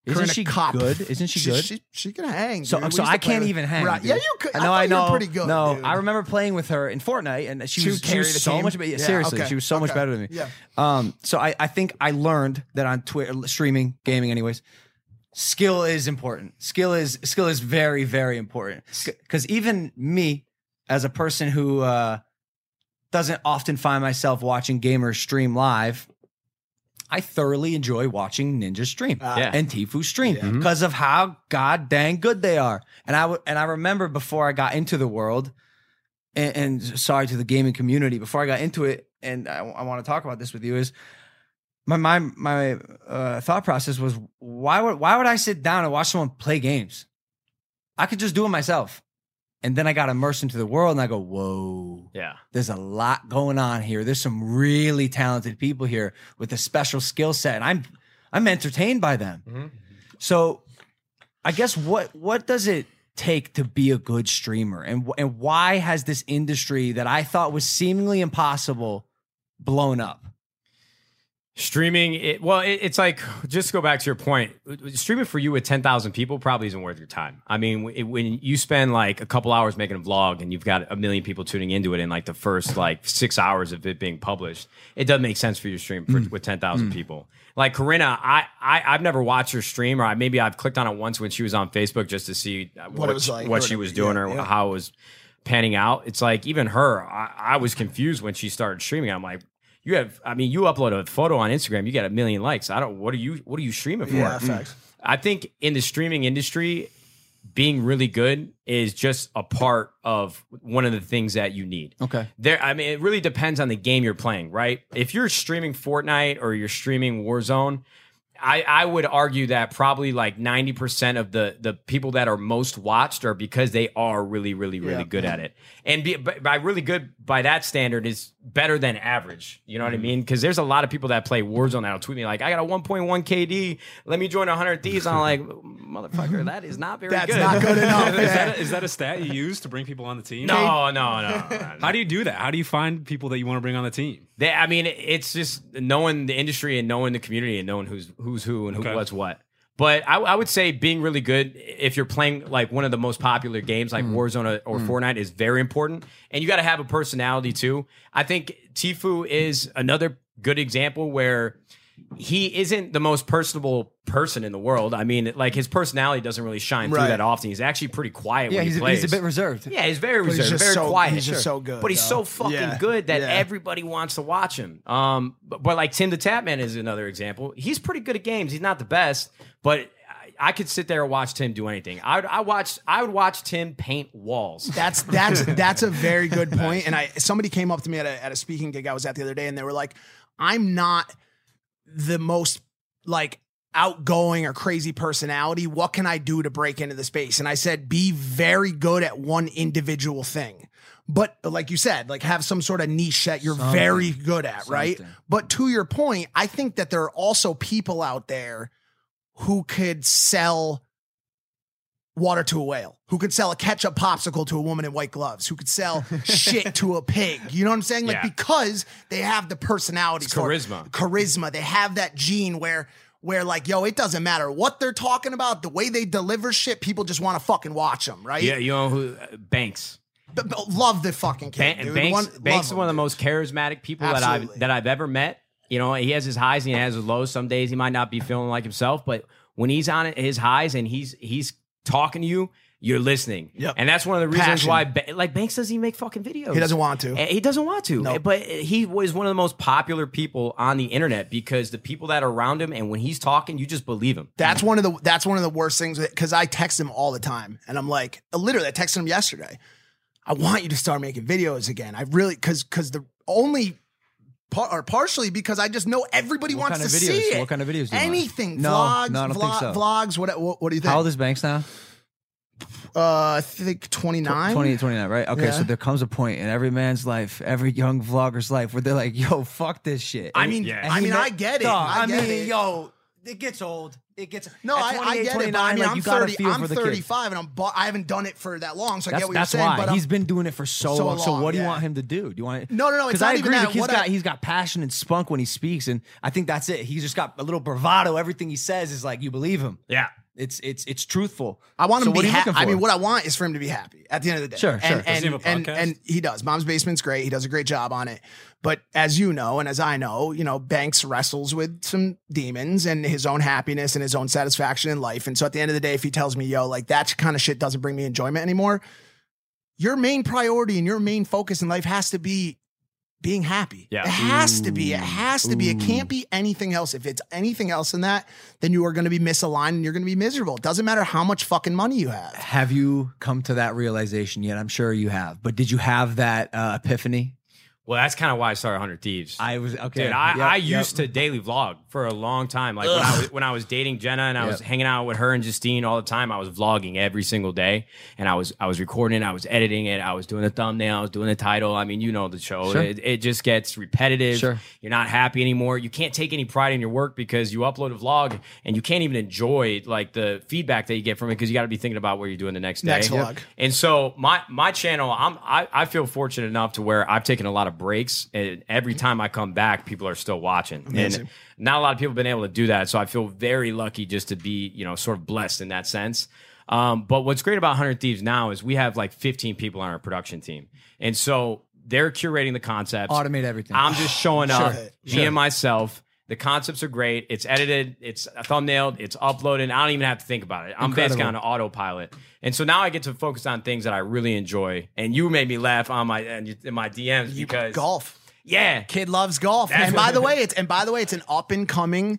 Isn't she cop. good? Isn't she good? She, she, she can hang. So, so I can't with... even hang. Right. Yeah, you could. I know. I, I know. Pretty good. No, dude. I remember playing with her in Fortnite, and she, she was, she was so team. much. Yeah, seriously, okay. she was so okay. much better than me. Yeah. Um. So I, I think I learned that on Twitter, streaming, gaming, anyways, skill is important. Skill is skill is very, very important. Because even me, as a person who uh, doesn't often find myself watching gamers stream live. I thoroughly enjoy watching Ninja stream uh, yeah. and Tfue stream because yeah. of how god dang good they are. And I w- and I remember before I got into the world, and, and sorry to the gaming community, before I got into it, and I, I want to talk about this with you, is my my my uh, thought process was why would why would I sit down and watch someone play games? I could just do it myself. And then I got immersed into the world, and I go, whoa, yeah. There's a lot going on here. There's some really talented people here with a special skill set, and I'm I'm entertained by them. Mm-hmm. So I guess what what does it take to be a good streamer, and and why has this industry that I thought was seemingly impossible blown up? Streaming, it, well, it, it's like, just to go back to your point, streaming for you with ten thousand people probably isn't worth your time. I mean, it, when you spend like a couple hours making a vlog and you've got a million people tuning into it in like the first like six hours of it being published, it doesn't make sense for you to stream for, mm. with ten thousand mm. people. Like Corinna, I, I, I've never watched her stream, or I, maybe I've clicked on it once when she was on Facebook just to see what, what, it was like, what she was doing yeah, or yeah. how it was panning out. It's like, even her, I, I was confused when she started streaming. I'm like, You have, I mean, you upload a photo on Instagram, you got a million likes. I don't, what are you, what are you streaming for? Yeah, facts. I think in the streaming industry, being really good is just a part of one of the things that you need. Okay. There, I mean, it really depends on the game you're playing, right? If you're streaming Fortnite or you're streaming Warzone, I, I would argue that probably like ninety percent of the, the people that are most watched are because they are really, really, really yeah. good at it. And be, by really good, by that standard, is better than average. You know what mm. I mean? Because there's a lot of people that play Warzone that'll tweet me like, I got a one point one K D, let me join one hundred Thieves. I'm like, motherfucker, that is not very That's good. That's not good enough. Is, that a, is that a stat you use to bring people on the team? No, no, no, no, no. How do you do that? How do you find people that you want to bring on the team? They, I mean, it's just knowing the industry and knowing the community and knowing who's who. Who's who and who okay. what's what. But I, I would say being really good, if you're playing like one of the most popular games like mm. Warzone or, or mm. Fortnite, is very important. And you got to have a personality too. I think Tfue is another good example where he isn't the most personable person in the world. I mean, like, his personality doesn't really shine right. through that often. He's actually pretty quiet yeah, when he he's, plays. He's a bit reserved. Yeah, he's very reserved, he's very so, quiet. He's just so good. But he's though. so fucking yeah. good that yeah. everybody wants to watch him. Um, but, but like Tim the Tapman is another example. He's pretty good at games. He's not the best, but I could sit there and watch Tim do anything. I would, I watched, I would watch Tim paint walls. That's that's that's a very good point. And I somebody came up to me at a, at a speaking gig I was at the other day, and they were like, "I'm not the most like outgoing or crazy personality. What can I do to break into the space?" And I said, be very good at one individual thing. But like you said, like have some sort of niche that you're something, very good at, something. right? But to your point, I think that there are also people out there who could sell water to a whale, who could sell a ketchup popsicle to a woman in white gloves, who could sell shit to a pig. You know what I'm saying? Like, yeah. because they have the personality, it's charisma, charisma. They have that gene where, where like, yo, it doesn't matter what they're talking about, the way they deliver shit, people just want to fucking watch them, right? Yeah, you know who? Uh, Banks. But, but love the fucking kid. Ban- Banks, one, Banks is one him, of the most charismatic people Absolutely. that I've that I've ever met. You know, he has his highs and he has his lows. Some days he might not be feeling like himself, but when he's on his highs and he's he's talking to you, you're listening. Yep. And that's one of the reasons Passion. why, ba- like, Banks doesn't even make fucking videos. He doesn't want to. He doesn't want to. Nope. But he was one of the most popular people on the internet because the people that are around him, and when he's talking, you just believe him. That's one of the that's one of the worst things, because I text him all the time. And I'm like, literally, I texted him yesterday. I want you to start making videos again. I really, because because the only... Or partially because I just know everybody what wants kind of to videos? see it. What kind of videos? Do you Anything? Want? Vlogs, no, no, I don't vlog, think so. vlogs. What, what? What do you think? How old is Banks now? Uh, I think twenty-nine. twenty-eight, twenty-nine, right? Okay, yeah. So there comes a point in every man's life, every young vlogger's life, where they're like, "Yo, fuck this shit." I mean, yeah. I mean, I get it. No, I, I get mean, it. yo, it gets old. It gets no. I, I get it. But I mean, like, I'm thirty. I'm thirty-five, and I'm. Bu- I haven't done it for that long, so I that's, get what you're saying. Why. But I'm, he's been doing it for so, so long. So what yeah. do you want him to do? Do you want? It? No, no, no. Because I agree. That, he's I, got he's got passion and spunk when he speaks, and I think that's it. He's just got a little bravado. Everything he says is like you believe him. Yeah. It's it's it's truthful. I want him so to be happy. I mean, what I want is for him to be happy at the end of the day. Sure, and, sure. And, does he have a podcast? and and he does. Mom's Basement's great. He does a great job on it. But as you know, and as I know, you know, Banks wrestles with some demons and his own happiness and his own satisfaction in life. And so at the end of the day, if he tells me, yo, like that kind of shit doesn't bring me enjoyment anymore, your main priority and your main focus in life has to be being happy. Yeah. It has Ooh. to be. It has to Ooh. be. It can't be anything else. If it's anything else than that, then you are going to be misaligned and you're going to be miserable. It doesn't matter how much fucking money you have. Have you come to that realization yet? I'm sure you have. But did you have that uh, epiphany? Well, that's kind of why I started one hundred Thieves. I was okay. Dude, I, yep, I used yep. to daily vlog for a long time. Like when I, was, when I was dating Jenna and I yep. was hanging out with her and Justine all the time, I was vlogging every single day. And I was I was recording, I was editing it, I was doing the thumbnail, I was doing the title. I mean, you know the show. Sure. It, it just gets repetitive. Sure. You're not happy anymore. You can't take any pride in your work because you upload a vlog and you can't even enjoy like the feedback that you get from it because you got to be thinking about what you're doing the next day. Next vlog. And so my my channel, I'm, I, I feel fortunate enough to where I've taken a lot of breaks. And every time I come back, people are still watching. Amazing. And not a lot of people have been able to do that. So I feel very lucky just to be, you know, sort of blessed in that sense. Um, but what's great about one hundred Thieves now is we have like fifteen people on our production team. And so they're curating the concepts. Automate everything. I'm just showing up, sure. being sure. myself. The concepts are great. It's edited. It's thumbnailed. It's uploaded. I don't even have to think about it. I'm Incredible. basically on autopilot. And so now I get to focus on things that I really enjoy. And you made me laugh on my in my D Ms you because golf. Yeah, kid loves golf. That's and by the way, it's and by the way, it's an up and coming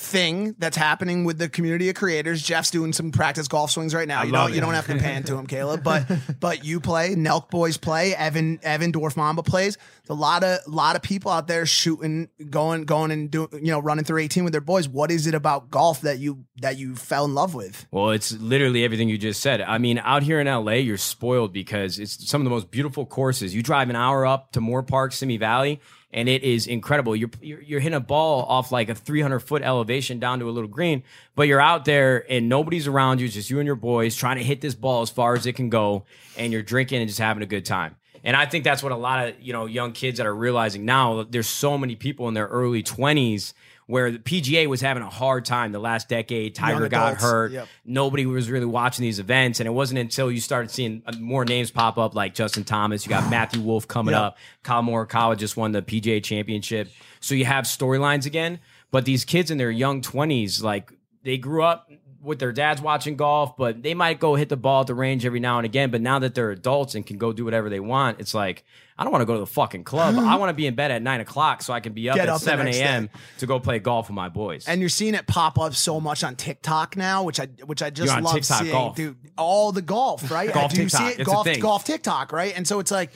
thing that's happening with the community of creators. Jeff's doing some practice golf swings right now. I you know, you don't have to pan to him, Caleb. But but you play, Nelk boys play, Evan Evan Dwarf Mamba plays. There's a lot of lot of people out there shooting, going going and doing, you know, running through eighteen with their boys. What is it about golf that you that you fell in love with? Well, it's literally everything you just said. I mean, out here in L A, you're spoiled because it's some of the most beautiful courses. You drive an hour up to Moore Park, Simi Valley. And it is incredible. You're, you're you're hitting a ball off like a three hundred foot elevation down to a little green, but you're out there and nobody's around you. It's just you and your boys trying to hit this ball as far as it can go, and you're drinking and just having a good time. And I think that's what a lot of, you know, young kids that are realizing now. There's so many people in their early twenties where the P G A was having a hard time the last decade. Tiger got hurt. Yep. Nobody was really watching these events. And it wasn't until you started seeing more names pop up, like Justin Thomas. You got Matthew Wolff coming yep. up. Kyle Morikawa just won the P G A championship. So you have storylines again. But these kids in their young twenties, like they grew up with their dads watching golf, but they might go hit the ball at the range every now and again. But now that they're adults and can go do whatever they want, it's like, I don't want to go to the fucking club. I want to be in bed at nine o'clock so I can be up Get at up seven a m to go play golf with my boys. And you're seeing it pop up so much on TikTok now, which I which I just love TikTok, seeing, golf. Dude. All the golf, right? golf Do you TikTok. see it? It's golf, a thing. golf TikTok, right? And so it's like,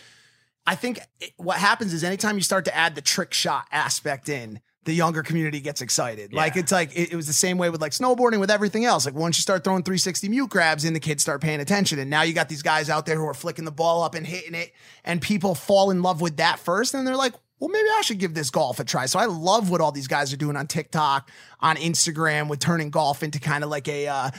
I think it, what happens is anytime you start to add the trick shot aspect in, the younger community gets excited. Yeah. Like it's like it, it was the same way with like snowboarding, with everything else. Like once you start throwing three sixty mute grabs in, the kids start paying attention. And now you got these guys out there who are flicking the ball up and hitting it, and people fall in love with that first. And they're like, well, maybe I should give this golf a try. So I love what all these guys are doing on TikTok, on Instagram, with turning golf into kind of like a uh,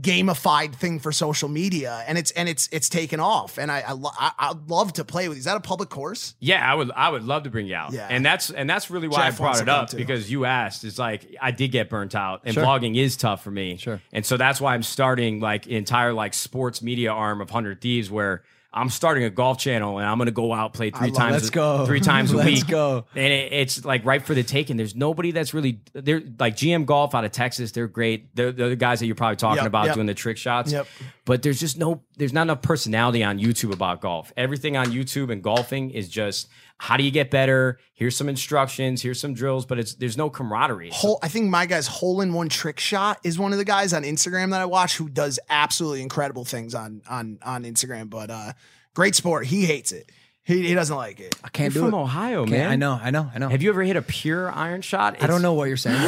gamified thing for social media, and it's and it's it's taken off, and I I, lo- I I'd love to play with. Is that a public course? Yeah, I would I would love to bring you out. Yeah. And that's and that's really why Jeff I brought it up too. Because you asked. It's like I did get burnt out, and sure. vlogging is tough for me. Sure. And so that's why I'm starting like entire like sports media arm of one hundred Thieves, where I'm starting a golf channel, and I'm going to go out play three love, times let's a, go. three times a let's week. Let's go. And it, it's like right for the taking. There's nobody that's really they're like G M Golf out of Texas. They're great. They're, they're the guys that you're probably talking yep, about yep. doing the trick shots. Yep. But there's just no there's not enough personality on YouTube about golf. Everything on YouTube and golfing is just how do you get better? Here's some instructions. Here's some drills. But it's there's no camaraderie. Whole, I think my guy's hole-in-one trick shot is one of the guys on Instagram that I watch who does absolutely incredible things on on on Instagram. But uh, great sport. He hates it. He, he doesn't like it. I can't you're do from it. Ohio, man. I know. I know. I know. Have you ever hit a pure iron shot? It's, I don't know what you're saying.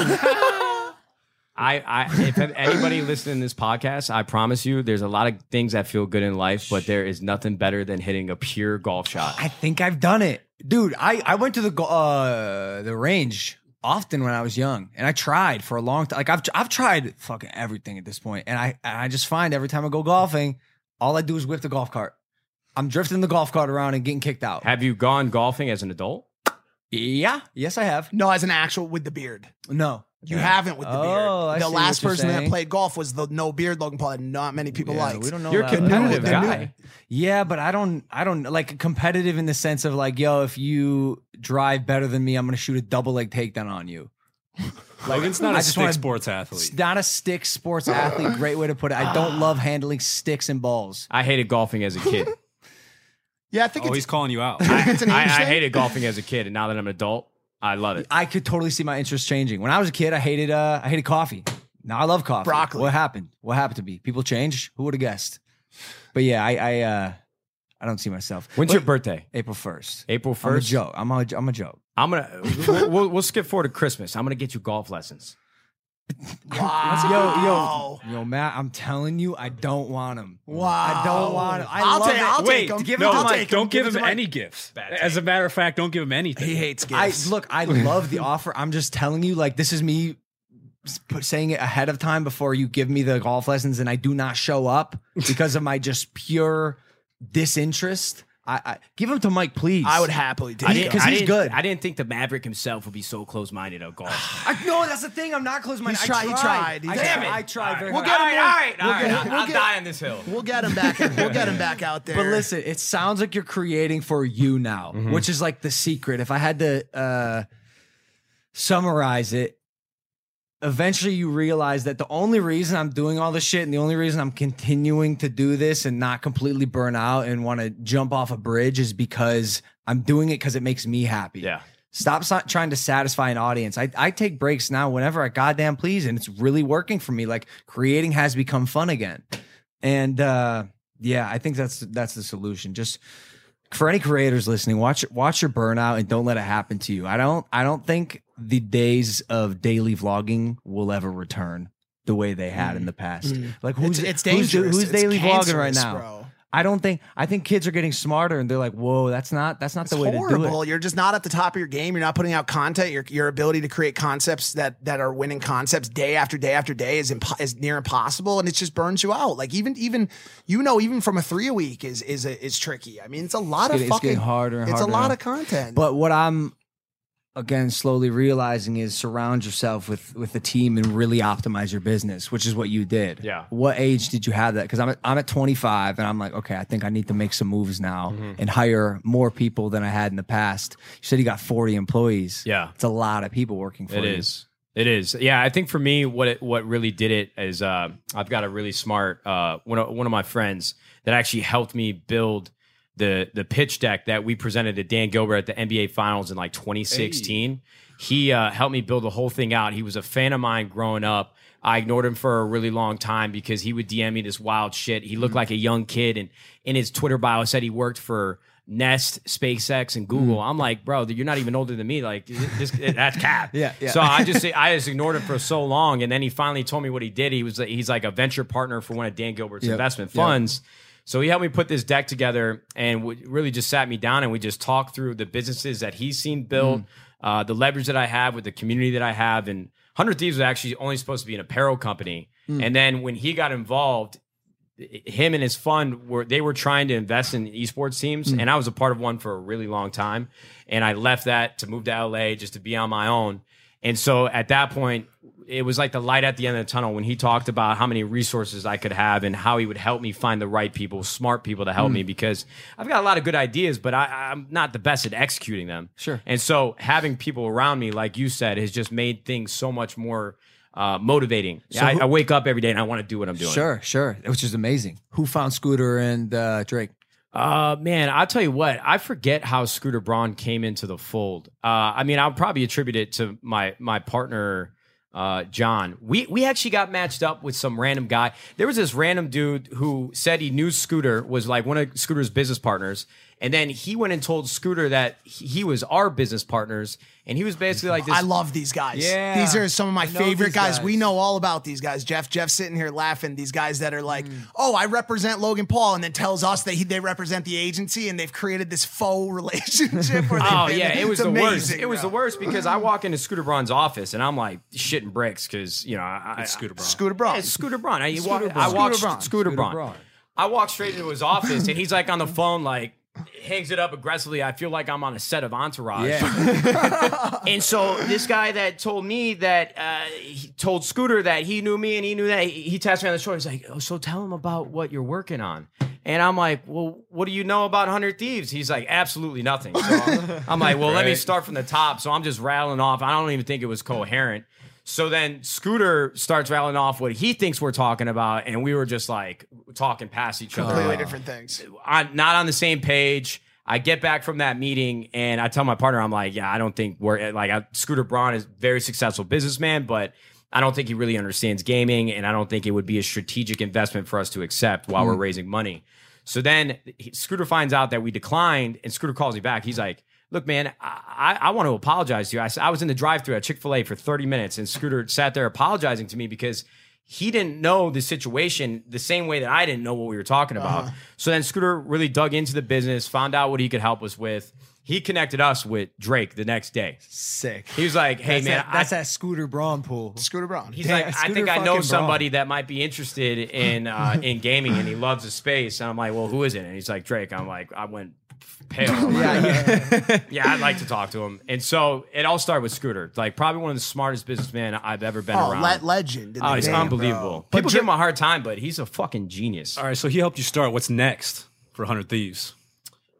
I, I, if anybody listening to this podcast, I promise you, there's a lot of things that feel good in life, but there is nothing better than hitting a pure golf shot. I think I've done it, dude. I, I went to the uh, the range often when I was young, and I tried for a long time. Like I've I've tried fucking everything at this point, and I I just find every time I go golfing, all I do is whip the golf cart. I'm drifting the golf cart around and getting kicked out. Have you gone golfing as an adult? Yeah, yes, I have. No, as an actual with the beard. No. You haven't with the oh, beard. The last person saying. that played golf was the no beard Logan Paul, and not many people yeah, like. We don't know. You're a competitive guy. Yeah, but I don't. I don't like competitive in the sense of like, yo, if you drive better than me, I'm gonna shoot a double leg takedown on you. Logan's like, not a stick wanna, sports athlete. Not a stick sports athlete. Great way to put it. I don't love handling sticks and balls. I hated golfing as a kid. yeah, I think. Oh, it's, he's calling you out. I, it's an I, I hated golfing as a kid, and now that I'm an adult, I love it. I could totally see my interest changing. When I was a kid, I hated uh, I hated coffee. Now I love coffee. Broccoli. What happened? What happened to me? People change. Who would have guessed? But yeah, I I, uh, I don't see myself. When's but your birthday? April first. April first. I'm a joke. I'm a, I'm a joke. I'm gonna we'll, we'll, we'll skip forward to Christmas. I'm gonna get you golf lessons. Wow. Yo, yo, yo, Matt, I'm telling you, I don't want him. Wow. I don't want him. I I'll love take, it. I'll Wait, take him. Give no, him I'll take don't him. give him, him any gifts. As a matter of fact, don't give him anything. He hates gifts. I, look, I love the offer. I'm just telling you, like, this is me saying it ahead of time before you give me the golf lessons and I do not show up because of my just pure disinterest. I, I give him to Mike, please. I would happily do it because he's good. I didn't think the Maverick himself would be so close-minded at golf. I, no, that's the thing. I'm not close-minded. I tried. He tried. He tried. I, Damn it! I tried. Very hard. All right, all right. I'll die on this hill. We'll get him back. We'll get him back out there. But listen, it sounds like you're creating for you now, mm-hmm. which is like the secret. If I had to uh, summarize it. Eventually you realize that the only reason I'm doing all this shit and the only reason I'm continuing to do this and not completely burn out and want to jump off a bridge is because I'm doing it because it makes me happy. Yeah. Stop so- trying to satisfy an audience. I, I take breaks now whenever I goddamn please, and it's really working for me. Like, creating has become fun again. And uh, yeah, I think that's that's the solution. Just for any creators listening, watch watch your burnout and don't let it happen to you. I don't I don't think the days of daily vlogging will ever return the way they had mm. in the past. Mm. Like, who's it's, it's dangerous. Who's, who's it's daily vlogging right now? Bro. I don't think I think kids are getting smarter and they're like, whoa, that's not that's not it's the way horrible. to do it. You're just not at the top of your game. You're not putting out content. Your your ability to create concepts that that are winning concepts day after day after day is impo- is near impossible, and it just burns you out. Like, even even you know even from a three a week is is a, is tricky. I mean, it's a lot it's of getting, fucking it's harder. And it's harder a lot now. of content. But what I'm again slowly realizing is surround yourself with with a team and really optimize your business, which is what you did. Yeah. What age did you have that? Because I'm at, I'm at twenty-five and I'm like, okay, I think I need to make some moves now mm-hmm. and hire more people than I had in the past. You said you got forty employees. Yeah. It's a lot of people working for you. It is. It is. Yeah. I think for me, what it, what really did it is uh, I've got a really smart uh, one of, one of my friends that actually helped me build the the pitch deck that we presented to Dan Gilbert at the N B A Finals in like twenty sixteen. Hey. He uh, helped me build the whole thing out. He was a fan of mine growing up. I ignored him for a really long time because he would D M me this wild shit. He looked mm-hmm. like a young kid, and in his Twitter bio said he worked for Nest, SpaceX, and Google. Mm. I'm like, bro, you're not even older than me. Like, this, that's cap. yeah, yeah. So I just I just ignored him for so long, and then he finally told me what he did. He was he's like a venture partner for one of Dan Gilbert's yep. investment funds. Yep. So he helped me put this deck together and w- really just sat me down and we just talked through the businesses that he's seen built, mm. uh, the leverage that I have with the community that I have. And one hundred Thieves was actually only supposed to be an apparel company. Mm. And then when he got involved, him and his fund, were they were trying to invest in esports teams. Mm. And I was a part of one for a really long time. And I left that to move to L A just to be on my own. And so at that point, it was like the light at the end of the tunnel when he talked about how many resources I could have and how he would help me find the right people, smart people to help mm. me, because I've got a lot of good ideas, but I, I'm not the best at executing them. Sure. And so having people around me, like you said, has just made things so much more uh, motivating. So I, who, I wake up every day and I want to do what I'm doing. Sure, sure. Which is amazing. Who found Scooter and uh, Drake? Uh, man, I'll tell you what, I forget how Scooter Braun came into the fold. Uh, I mean, I'll probably attribute it to my, my partner, Uh, John. We we actually got matched up with some random guy. There was this random dude who said he knew Scooter, was like one of Scooter's business partners, and then he went and told Scooter that he was our business partners, and he was basically like this. I love these guys. Yeah. These are some of my favorite guys. guys. We know all about these guys. Jeff, Jeff sitting here laughing. These guys that are like, mm. oh, I represent Logan Paul, and then tells us that he, they represent the agency, and they've created this faux relationship. Where oh, been, yeah. It was the amazing, worst. Bro. It was the worst because I walk into Scooter Braun's office, and I'm like, shit, bricks because you know I, it's Scooter Braun. Scooter Braun. Yeah, it's Scooter Braun. I, Scooter walk, Braun. I walked Scooter, Braun. Scooter, Braun. Scooter Braun. I walked straight into his office and he's like on the phone, like hangs it up aggressively. I feel like I'm on a set of Entourage. Yeah. And so this guy that told me that uh, he told Scooter that he knew me and he knew that he, he tapped me on the shoulder. He's like, "Oh, so tell him about what you're working on." And I'm like, well, what do you know about one hundred Thieves? He's like, absolutely nothing. So I'm, I'm like, well, right. let me start from the top. So I'm just rattling off. I don't even think it was coherent. So then Scooter starts rattling off what he thinks we're talking about, and we were just like talking past each other. Completely different things. I'm not on the same page. I get back from that meeting, and I tell my partner, I'm like, yeah, I don't think we're – like I, Scooter Braun is a very successful businessman, but I don't think he really understands gaming, and I don't think it would be a strategic investment for us to accept while mm. we're raising money. So then he, Scooter finds out that we declined, and Scooter calls me back. He's like, Look, man, I, I want to apologize to you. I, I was in the drive-thru at Chick-fil-A for thirty minutes, and Scooter sat there apologizing to me because he didn't know the situation the same way that I didn't know what we were talking about. Uh-huh. So then Scooter really dug into the business, found out what he could help us with. He connected us with Drake the next day. Sick. He was like, hey, that's man. That, that's I, that Scooter Braun pool. Scooter Braun. He's Damn, like, Scooter I think I know somebody Braun. that might be interested in uh, in gaming, and he loves the space. And I'm like, well, who is it? And he's like, Drake. I'm like, I went pale. yeah, yeah. yeah, I'd like to talk to him. And so it all started with Scooter. Like, probably one of the smartest businessmen I've ever been oh, around. Le- legend. Oh, he's game, unbelievable. Bro. People give him a hard time, but he's a fucking genius. All right, so he helped you start. What's next for one hundred Thieves?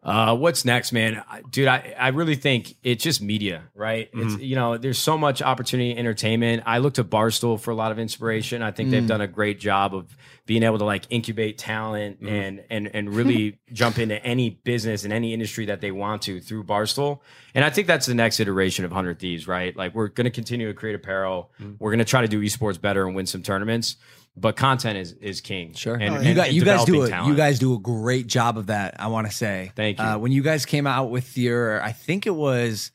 Uh, what's next, man? Dude, I, I really think it's just media, right? Mm-hmm. It's, you know, there's so much opportunity in entertainment. I look to Barstool for a lot of inspiration. I think mm. they've done a great job of being able to like incubate talent mm. and, and, and really jump into any business and any industry that they want to through Barstool. And I think that's the next iteration of one hundred Thieves, right? Like we're going to continue to create apparel. Mm. We're going to try to do esports better and win some tournaments. But content is, is king. Sure, and, oh, and, you, got, and you guys do a talent. you guys do a great job of that. I want to say thank you. Uh, when you guys came out with your, I think it was,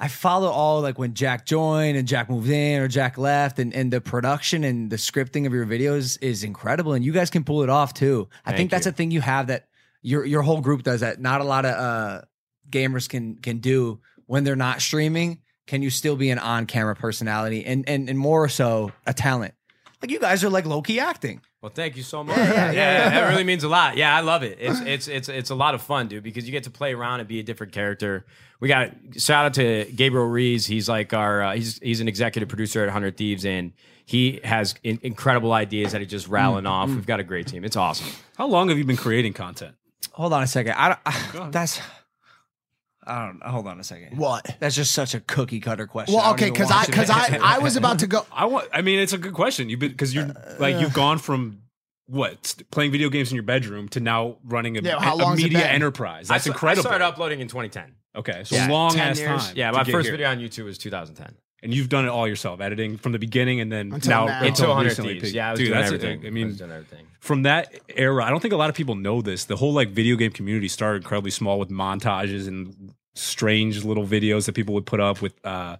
I follow all like when Jack joined and Jack moved in or Jack left, and, and the production and the scripting of your videos is incredible, and you guys can pull it off too. I thank think that's you. a thing you have that your your whole group does that not a lot of uh, gamers can can do when they're not streaming. Can you still be an on camera personality and and and more so a talent? Like you guys are like low key acting. Well, thank you so much. Yeah, yeah, yeah, that really means a lot. Yeah, I love it. It's it's it's it's a lot of fun, dude, because you get to play around and be a different character. We got shout out to Gabriel Rees. He's like our uh, he's he's an executive producer at one hundred Thieves, and he has in, incredible ideas that he's just rattling mm, off. Mm. We've got a great team. It's awesome. How long have you been creating content? Hold on a second. I, don't, I that's. I don't know. Hold on a second. What? That's just such a cookie cutter question. Well, okay, because I because I, I was about to go. I want. I mean, it's a good question. You've been because you're uh, like you've gone from what playing video games in your bedroom to now running a, yeah, how long a media enterprise. That's I, incredible. I started uploading in twenty ten. Okay, so yeah, long ass years. time. Yeah, my first here. video on YouTube was two thousand ten. And you've done it all yourself, editing from the beginning and then until now, now. Until one hundred Thieves. Yeah, I was Dude, doing that's everything. The thing. I mean, I was doing everything. From that era, I don't think a lot of people know this. The whole like video game community started incredibly small with montages and strange little videos that people would put up with, uh,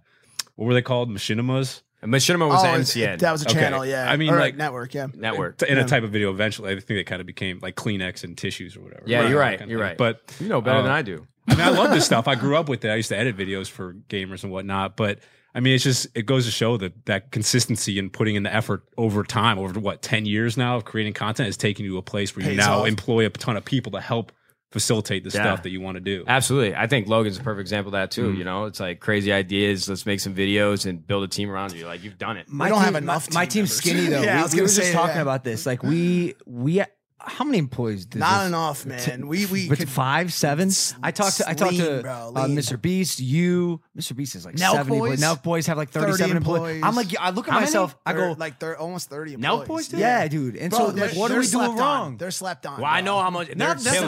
what were they called? Machinimas? And Machinima was oh, at N C N. That was a channel, okay. yeah. I mean, or like network, yeah, network, in yeah. a type of video. Eventually, I think it kind of became like Kleenex and tissues or whatever. Yeah, right. you're right, kind of you're thing. right. But you know better uh, than I do. I mean, I love this stuff. I grew up with it. I used to edit videos for gamers and whatnot. But I mean, it's just it goes to show that that consistency and putting in the effort over time, over what ten years now of creating content, has taken you to a place where you Pays now off. employ a ton of people to help facilitate the yeah. stuff that you want to do. Absolutely. I think Logan's a perfect example of that too. Mm-hmm. You know, it's like crazy ideas. Let's make some videos and build a team around you. Like you've done it. My we don't team, have enough. My, my team's skinny though. yeah, we, I was we were say just that. talking about this. Like we, we, how many employees? Did Not this? enough, man. We, we could five, seven. S- I talked to, I talked lean, to bro, uh, Mister Beast. You, Mister Beast is like Nelk seventy. Boys? Now boys have like thirty-seven employees. I'm like, I look at how myself. Many? I go Thir- like thir- almost thirty employees. Nelk boys, dude? Yeah, dude. And bro, so like, what are we doing wrong? They're slept on. Well, I know how much. They're not, that's the thing.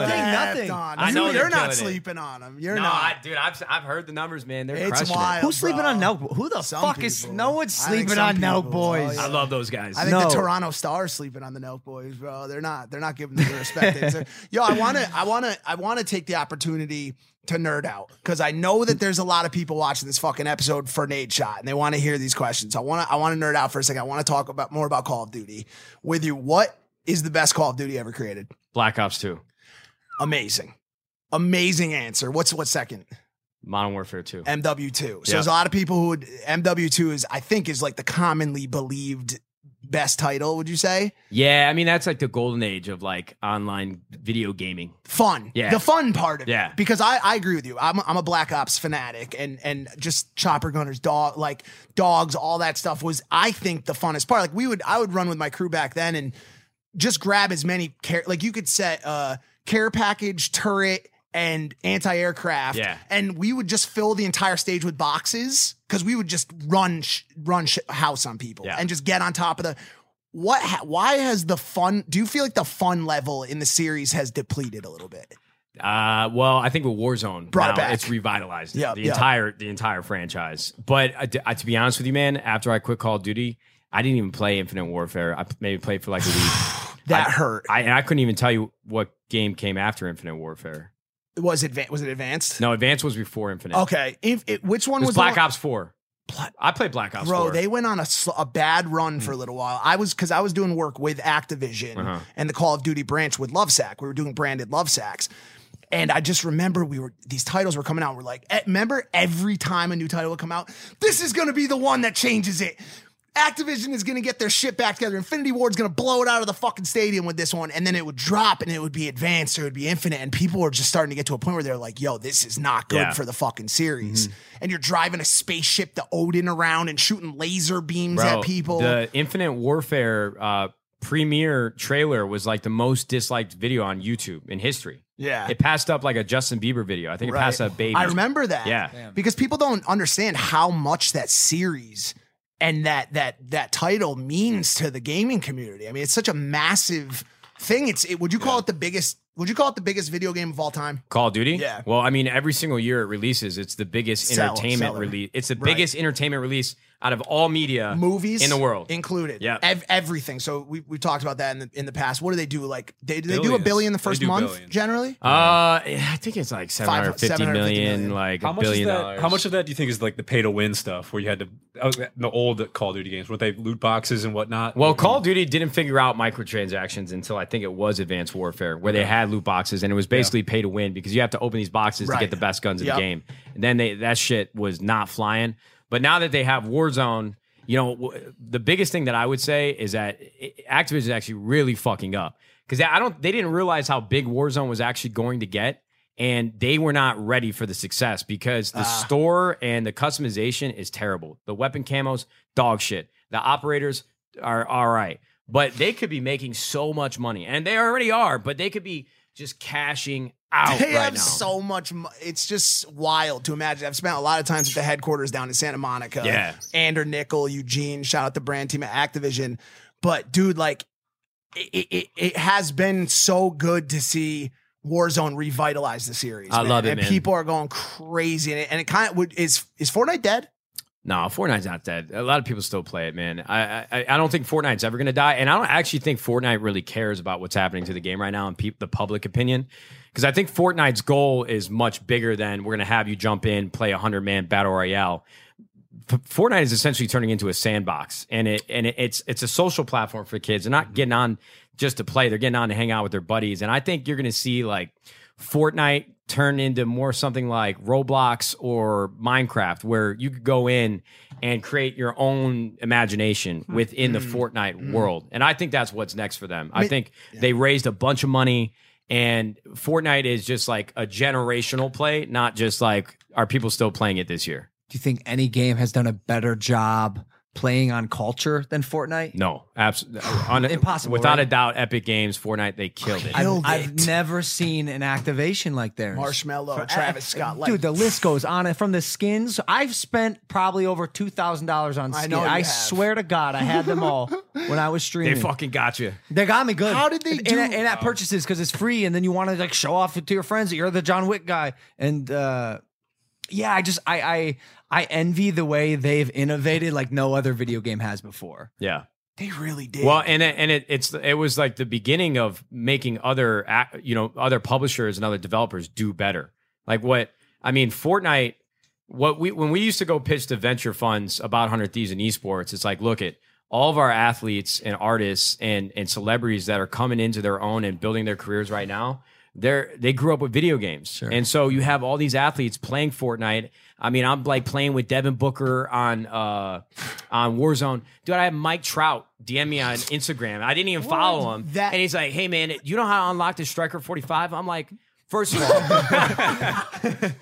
Nothing. I know you're not sleeping it. on them. You're no, not, I, dude. I've I've heard the numbers, man. They're it's wild. Who's sleeping on Nelk? Who the fuck is? No one's sleeping on Nelk boys. I love those guys. I think the Toronto Stars sleeping on the Nelk boys, bro. They're not. They're not giving them the respect. It's like, yo, I want to, I want to, I want to take the opportunity to nerd out because I know that there's a lot of people watching this fucking episode for Nadeshot and they want to hear these questions. I want to, I want to nerd out for a second. I want to talk about more about Call of Duty with you. What is the best Call of Duty ever created? Black Ops two. Amazing, amazing answer. What's what's second? Modern Warfare two. M W two. So yeah. There's a lot of people who would, M W two is, I think, is like the commonly believed best title, would you say? Yeah, I mean, that's like the golden age of like online video gaming. Fun. Yeah. The fun part of yeah. it. Because I, I agree with you. I'm, I'm a Black Ops fanatic and and just chopper gunners, dog, like dogs, all that stuff was, I think, the funnest part. Like we would, I would run with my crew back then and just grab as many care, like you could set uh care package, turret, and anti-aircraft. Yeah. And we would just fill the entire stage with boxes because we would just run sh- run sh- house on people yeah. and just get on top of the... What? Ha- why has the fun... Do you feel like the fun level in the series has depleted a little bit? Uh, well, I think with Warzone, Brought now, it back. it's revitalized yep, the yep. entire the entire franchise. But uh, I, to be honest with you, man, after I quit Call of Duty, I didn't even play Infinite Warfare. I maybe played for like a week. That I, hurt. I, and I couldn't even tell you what game came after Infinite Warfare. Was it was it Advanced? No, Advanced was before Infinite. Okay, if it, which one it was, was Black Ops Four? Bla I played Black Ops. Bro, four. They went on a, a bad run mm. for a little while. I was because I was doing work with Activision uh-huh. and the Call of Duty branch with Lovesac. We were doing branded Lovesacs. And I just remember we were these titles were coming out. We're like, remember every time a new title would come out, this is going to be the one that changes it. Activision is going to get their shit back together. Infinity Ward's going to blow it out of the fucking stadium with this one. And then it would drop and it would be Advanced or it would be Infinite. And people are just starting to get to a point where they're like, yo, this is not good yeah. for the fucking series. Mm-hmm. And you're driving a spaceship to Odin around and shooting laser beams Bro, at people. The Infinite Warfare uh, premiere trailer was like the most disliked video on YouTube in history. Yeah. It passed up like a Justin Bieber video. I think right. it passed up Baby. I remember that. Yeah. Damn. Because people don't understand how much that series and that that that title means to the gaming community. I mean, it's such a massive thing. It's it, would you call yeah. it the biggest? Would you call it the biggest video game of all time? Call of Duty? Yeah. Well, I mean, every single year it releases. It's the biggest Sell, entertainment release. It's the right. biggest entertainment release out of all media, movies in the world included. Yeah, Ev everything. So we we talked about that in the in the past. What do they do? Like they do Billions. they do a billion the first month billions. generally? Uh, I think it's like seven hundred fifty million. Like how a much billion that, dollars. How much of that do you think is like the pay to win stuff where you had to the old Call of Duty games where they loot boxes and whatnot? Well, Call of Duty didn't figure out microtransactions until I think it was Advanced Warfare where they had loot boxes and it was basically yeah. pay to win because you have to open these boxes right. to get the best guns in yep. the game. And then they that shit was not flying. But now that they have Warzone, you know, w the biggest thing that I would say is that it, Activision is actually really fucking up because I don't they didn't realize how big Warzone was actually going to get, and they were not ready for the success because the uh. store and the customization is terrible. The weapon camos, dog shit. The operators are all right. But they could be making so much money, and they already are, but they could be just cashing out They right have now. so much. It's just wild to imagine. I've spent a lot of times at the headquarters down in Santa Monica. Yeah. Ander Nickel, Eugene, shout out the brand team at Activision. But, dude, like, it, it, it has been so good to see Warzone revitalize the series. I man. love it, And man. people are going crazy. And it, and it kind of would, is, is Fortnite dead? No, Fortnite's not dead. A lot of people still play it, man. I I, I don't think Fortnite's ever going to die, and I don't actually think Fortnite really cares about what's happening to the game right now and pe the public opinion, because I think Fortnite's goal is much bigger than we're going to have you jump in, play a hundred man battle royale. F Fortnite is essentially turning into a sandbox, and it and it, it's it's a social platform for kids. They're not getting on just to play; they're getting on to hang out with their buddies. And I think you're going to see like Fortnite turn into more something like Roblox or Minecraft, where you could go in and create your own imagination within the Fortnite world. And I think that's what's next for them. I think they raised a bunch of money, and Fortnite is just like a generational play, not just like, are people still playing it this year? Do you think any game has done a better job playing on culture than Fortnite? No, absolutely. Impossible. Without right? a doubt, Epic Games, Fortnite, they killed it. Killed I've, it. I've never seen an activation like theirs. Marshmello, For, Travis I, Scott. Like. Dude, the list goes on. From the skins, I've spent probably over two thousand dollars on skins. I, I swear to God, I had them all when I was streaming. They fucking got you. They got me good. How did they and, do? And, and that oh. purchases, because it's free, and then you want to like show off to your friends that you're the John Wick guy. And uh, yeah, I just, I... I I envy the way they've innovated like no other video game has before. Yeah. They really did. Well, and it, and it it's it was like the beginning of making other you know other publishers and other developers do better. Like what I mean, Fortnite what we when we used to go pitch to venture funds about one hundred thieves in esports, it's like, look at all of our athletes and artists and and celebrities that are coming into their own and building their careers right now. They're, they grew up with video games. Sure. And so you have all these athletes playing Fortnite. I mean, I'm like playing with Devin Booker on uh, on Warzone. Dude, I have Mike Trout D M me on Instagram. I didn't even what follow him. That and he's like, hey, man, you know how to unlock the Striker forty-five? I'm like, first of all,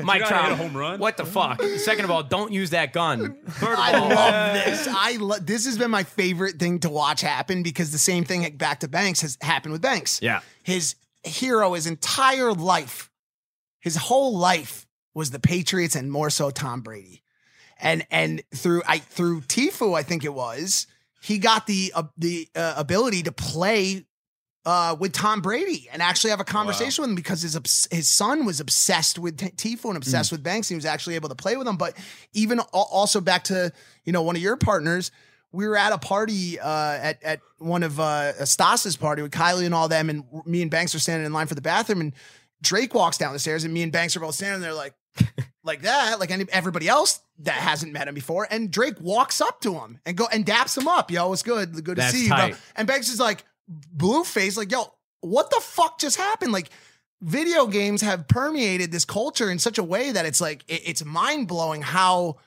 Mike Trout, a home run? What the fuck? Second of all, don't use that gun. Third of I all, love this. I lo this has been my favorite thing to watch happen because the same thing back to Banks has happened with Banks. Yeah. His... hero his entire life, his whole life was the Patriots and more so Tom Brady, and and through I through Tfue I think it was he got the uh, the uh, ability to play uh, with Tom Brady and actually have a conversation wow. with him because his his son was obsessed with Tfue and obsessed mm. with Banks, and he was actually able to play with him. But even also back to you know one of your partners. We were at a party uh, at at one of uh, Stas's party with Kylie and all them, and me and Banks were standing in line for the bathroom, and Drake walks down the stairs and me and Banks are both standing there like, like that, like any, everybody else that hasn't met him before. And Drake walks up to him and go and daps him up. Yo, it's good. Good That's to see tight. you. Bro. And Banks is like blue face, like, yo, what the fuck just happened? Like, video games have permeated this culture in such a way that it's like, it, it's mind blowing how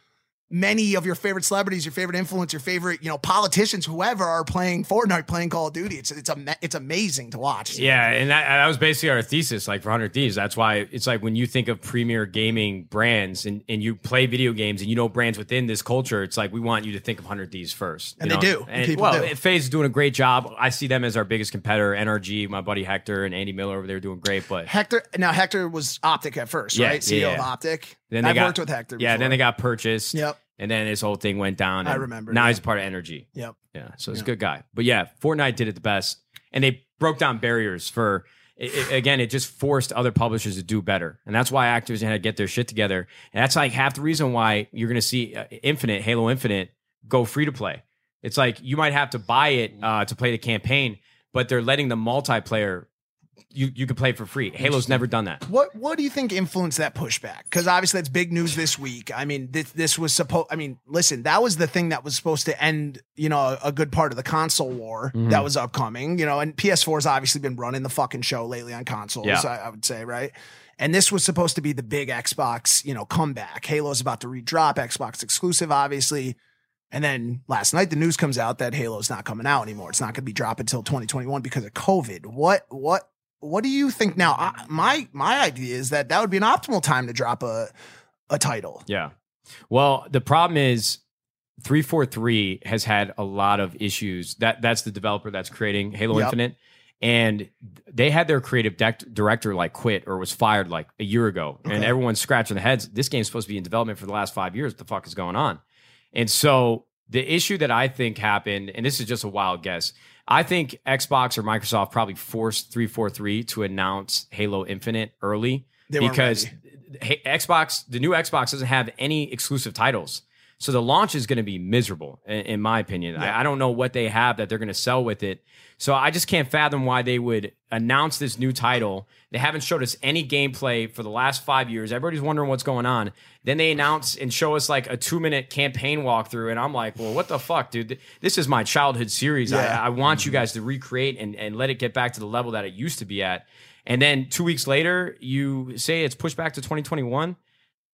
many of your favorite celebrities, your favorite influencers, your favorite, you know, politicians, whoever are playing Fortnite, playing Call of Duty. It's it's a it's amazing to watch. Yeah, and that, that was basically our thesis, like for one hundred Thieves. That's why it's like when you think of premier gaming brands and, and you play video games and you know brands within this culture, it's like we want you to think of one hundred Thieves first. And you know? they do. And, and well, do. FaZe is doing a great job. I see them as our biggest competitor. N R G, my buddy Hector and Andy Miller over there doing great. But Hector, now Hector was Optic at first, yeah, right? C E O yeah. of Optic. Then they I've got, worked with Hector. Yeah, before. Then they got purchased. Yep. And then this whole thing went down. And I remember. Now yeah. he's a part of N R G. Yep. Yeah. So he's yep. a good guy. But yeah, Fortnite did it the best. And they broke down barriers for, it, it, again, it just forced other publishers to do better. And that's why Activision had to get their shit together. And that's like half the reason why you're going to see uh, Infinite, Halo Infinite, go free to play. It's like you might have to buy it uh, to play the campaign, but they're letting the multiplayer You you can play for free. Halo's never done that. What what do you think influenced that pushback? Because obviously that's big news this week. I mean, this this was supposed. I mean, listen, that was the thing that was supposed to end, you know, a good part of the console war mm-hmm. that was upcoming. You know, and P S four has obviously been running the fucking show lately on consoles. Yeah. I, I would say, right. And this was supposed to be the big Xbox, you know, comeback. Halo's about to re-drop, Xbox exclusive, obviously. And then last night, the news comes out that Halo's not coming out anymore. It's not going to be dropping until twenty twenty-one because of COVID. What what? What do you think now? I, my my idea is that that would be an optimal time to drop a a title. Yeah. Well, the problem is three forty-three has had a lot of issues. That that's the developer that's creating Halo yep. Infinite, and they had their creative dec- director like quit or was fired like a year ago, okay. and everyone's scratching their heads. This game's supposed to be in development for the last five years. What the fuck is going on? And so the issue that I think happened, and this is just a wild guess. I think Xbox or Microsoft probably forced three forty-three to announce Halo Infinite early they because Xbox, the new Xbox doesn't have any exclusive titles. So the launch is going to be miserable, in my opinion. Yeah. I, I don't know what they have that they're going to sell with it. So I just can't fathom why they would announce this new title. They haven't showed us any gameplay for the last five years. Everybody's wondering what's going on. Then they announce and show us like a two-minute campaign walkthrough. And I'm like, well, what the fuck, dude? This is my childhood series. Yeah. I, I want mm-hmm. you guys to recreate and, and let it get back to the level that it used to be at. And then two weeks later, you say it's pushed back to twenty twenty-one.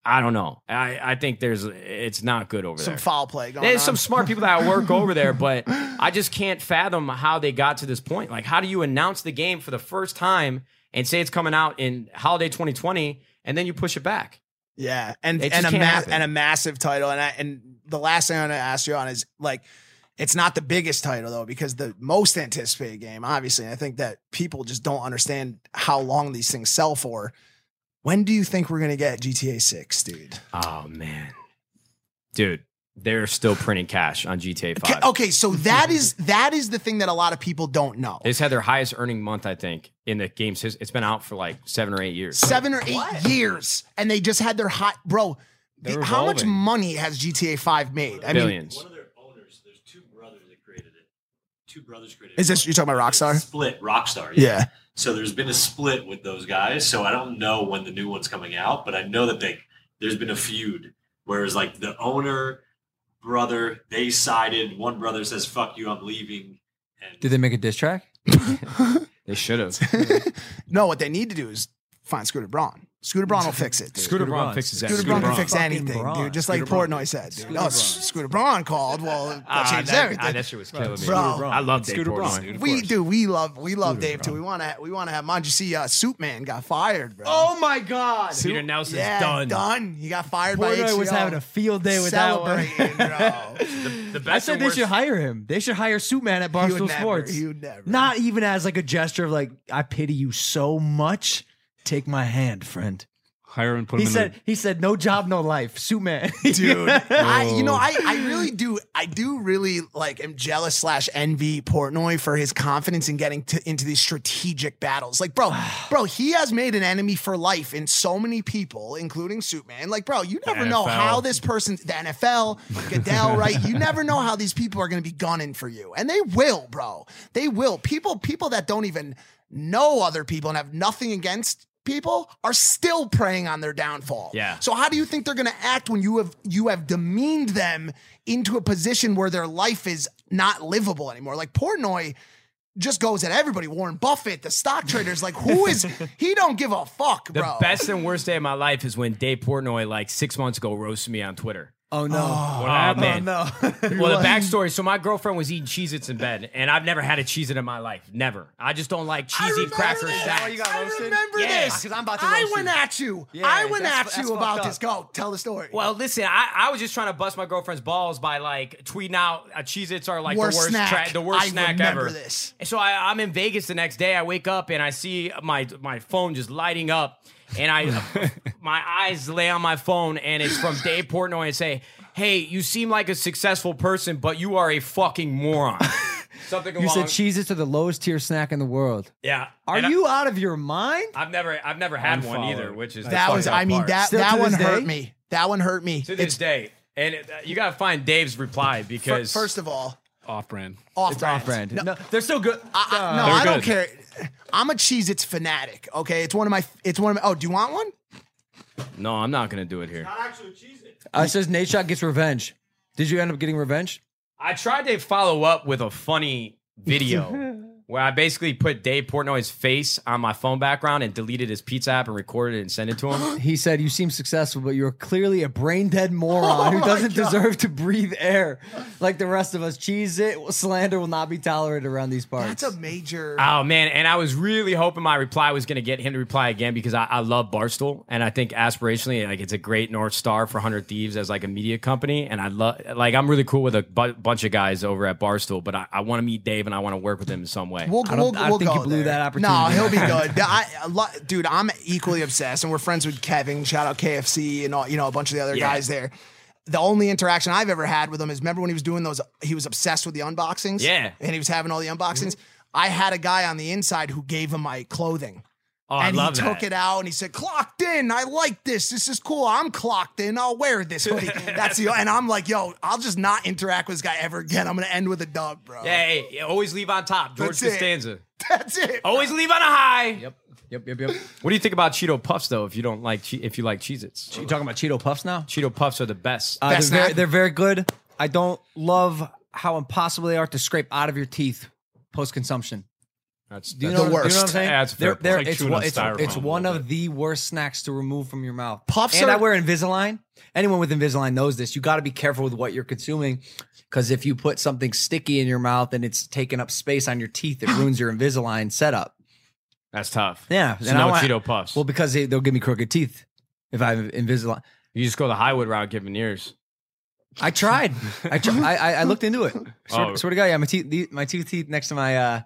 I don't know. I, I think there's it's not good over some there. Some foul play going There's on. Some smart people that work over there, but I just can't fathom how they got to this point. Like, how do you announce the game for the first time and say it's coming out in holiday twenty twenty, and then you push it back? Yeah, and and a ma- and a massive title. And I, and the last thing I'm going to ask you on is, like, it's not the biggest title, though, because the most anticipated game, obviously, and I think that people just don't understand how long these things sell for. When do you think we're going to get G T A six, dude? Oh, man. Dude, they're still printing cash on G T A five. Okay, okay, so that is that is the thing that a lot of people don't know. They just had their highest earning month, I think, in the game's history. It's been out for like seven or eight years. Seven or eight what? years. And they just had their high... Bro, the, how much money has G T A five made? I Billions. Mean, one of their owners, there's two brothers that created it. Two brothers created is it. Is this... You're talking about Rockstar? Split Rockstar, yeah. yeah. So there's been a split with those guys. So I don't know when the new one's coming out, but I know that they there's been a feud. Whereas like the owner brother, they sided. One brother says, "Fuck you, I'm leaving." And did they make a diss track? They should have. No, what they need to do is find Scooter Braun. Scooter Braun will fix it. Dude. Scooter, Scooter Braun fixes that. Scooter, Scooter Braun can fix anything, Braun. dude. Just Scooter like Portnoy said, dude. Scooter, no, Scooter Braun called. Well, that uh, changed that, everything. Uh, that shit was killing me. Bro, I love Dave Scooter Braun. Dude, we do. We love. We love Scooter Dave Braun. too. We want to. We want to have. Mind you, see, uh, Suitman got fired, bro. Oh my God. Suit? Peter Nelson's yeah, done. Done. He got fired Portnoy by H B O. Was having a field day with Celebrating, that one. Bro. the, the best. I said they should hire him. They should hire Suitman at Barstool Sports. You never. Not even as like a gesture of like, I pity you so much. Take my hand, friend. Hire and put him he in said, the- He said, no job, no life. Suitman. Dude. I, you know, I, I really do. I do really, like, am jealous slash envy Portnoy for his confidence in getting to, into these strategic battles. Like, bro, bro, he has made an enemy for life in so many people, including Suitman. Like, bro, you never know how this person, the N F L, Goodell, right? You never know how these people are going to be gunning for you. And they will, bro. They will. People, people that don't even know other people and have nothing against people are still preying on their downfall. Yeah. So how do you think they're going to act when you have you have demeaned them into a position where their life is not livable anymore? Like Portnoy just goes at everybody. Warren Buffett, the stock traders, like who is he? Don't give a fuck, bro. The best and worst day of my life is when Dave Portnoy, like six months ago, roasted me on Twitter. Oh no! Oh, wow, oh man. No! Well, the backstory. So my girlfriend was eating Cheez-Its in bed, and I've never had a Cheez-It in my life. Never. I just don't like cheesy crackers. Oh, you got I remember yeah. this. I'm about to I went you. at you. Yeah, I went at you about this. Go tell the story. Well, listen, I, I was just trying to bust my girlfriend's balls by like tweeting out uh, Cheez-Its are like worst the worst, snack. Tra- the worst I snack ever. This. And so I, I'm in Vegas the next day. I wake up and I see my my phone just lighting up. And I, my eyes lay on my phone, and it's from Dave Portnoy and say, hey, you seem like a successful person, but you are a fucking moron. Something along. You said Cheez-Its are the lowest tier snack in the world. Yeah. Are and you I, out of your mind? I've never I've never had Unfollowed. one either, which is that was I mean part. that Still that one hurt day? me. That one hurt me. To this it's, day. And it, you got to find Dave's reply because first of all, off-brand. Off-brand. Off-brand. No, no, they're so good. I, I, no, they're I don't good. care. I'm a Cheez-Its fanatic, okay? It's one of my... It's one of my... Oh, do you want one? No, I'm not going to do it here. It's not actually Cheez-It. Uh, it says Nadeshot gets revenge. Did you end up getting revenge? I tried to follow up with a funny video where I basically put Dave Portnoy's face on my phone background and deleted his pizza app and recorded it and sent it to him. He said, you seem successful, but you're clearly a brain-dead moron oh who doesn't God. deserve to breathe air like the rest of us. Cheez-It slander will not be tolerated around these parts. That's a major... Oh, man, and I was really hoping my reply was going to get him to reply again because I, I love Barstool, and I think aspirationally, like it's a great North Star for one hundred Thieves as like a media company, and I love... Like, I'm really cool with a bu- bunch of guys over at Barstool, but I, I want to meet Dave, and I want to work with him in some way. We'll, I, we'll, I we'll think you blew there. that opportunity. No, he'll be good. I, I lo- Dude, I'm equally obsessed, and we're friends with Kevin. Shout out K F C and all, you know, a bunch of the other yeah. guys there. The only interaction I've ever had with him is remember when he was doing those, he was obsessed with the unboxings? Yeah. And he was having all the unboxings. Mm-hmm. I had a guy on the inside who gave him my clothing. Oh, and I love he took that. it out and he said, clocked in. I like this. This is cool. I'm clocked in. I'll wear this hoodie. That's the, and I'm like, yo, I'll just not interact with this guy ever again. I'm going to end with a dub, bro. Yeah, hey, hey, always leave on top. George That's Costanza. It. That's it. Bro. Always leave on a high. Yep. Yep, yep, yep. What do you think about Cheeto Puffs, though, if you don't like, che- if you like Cheez-Its? You talking about Cheeto Puffs now? Cheeto Puffs are the best. Uh, best they're, very, they're very good. I don't love how impossible they are to scrape out of your teeth post-consumption. That's, that's you know the worst. You know what I'm saying? Yeah, they're, they're, it's, like one, it's, it's one of the worst snacks to remove from your mouth. Puffs and are- I wear Invisalign. Anyone with Invisalign knows this. You got to be careful with what you're consuming because if you put something sticky in your mouth and it's taking up space on your teeth, it ruins your Invisalign setup. That's tough. Yeah. So and no want, Cheeto Puffs. Well, because they, they'll give me crooked teeth if I have Invisalign. You just go the Highwood route, giving ears. I tried. I, tr- I I looked into it. Swear, oh. swear to God, yeah, my teeth, my two teeth next to my... Uh,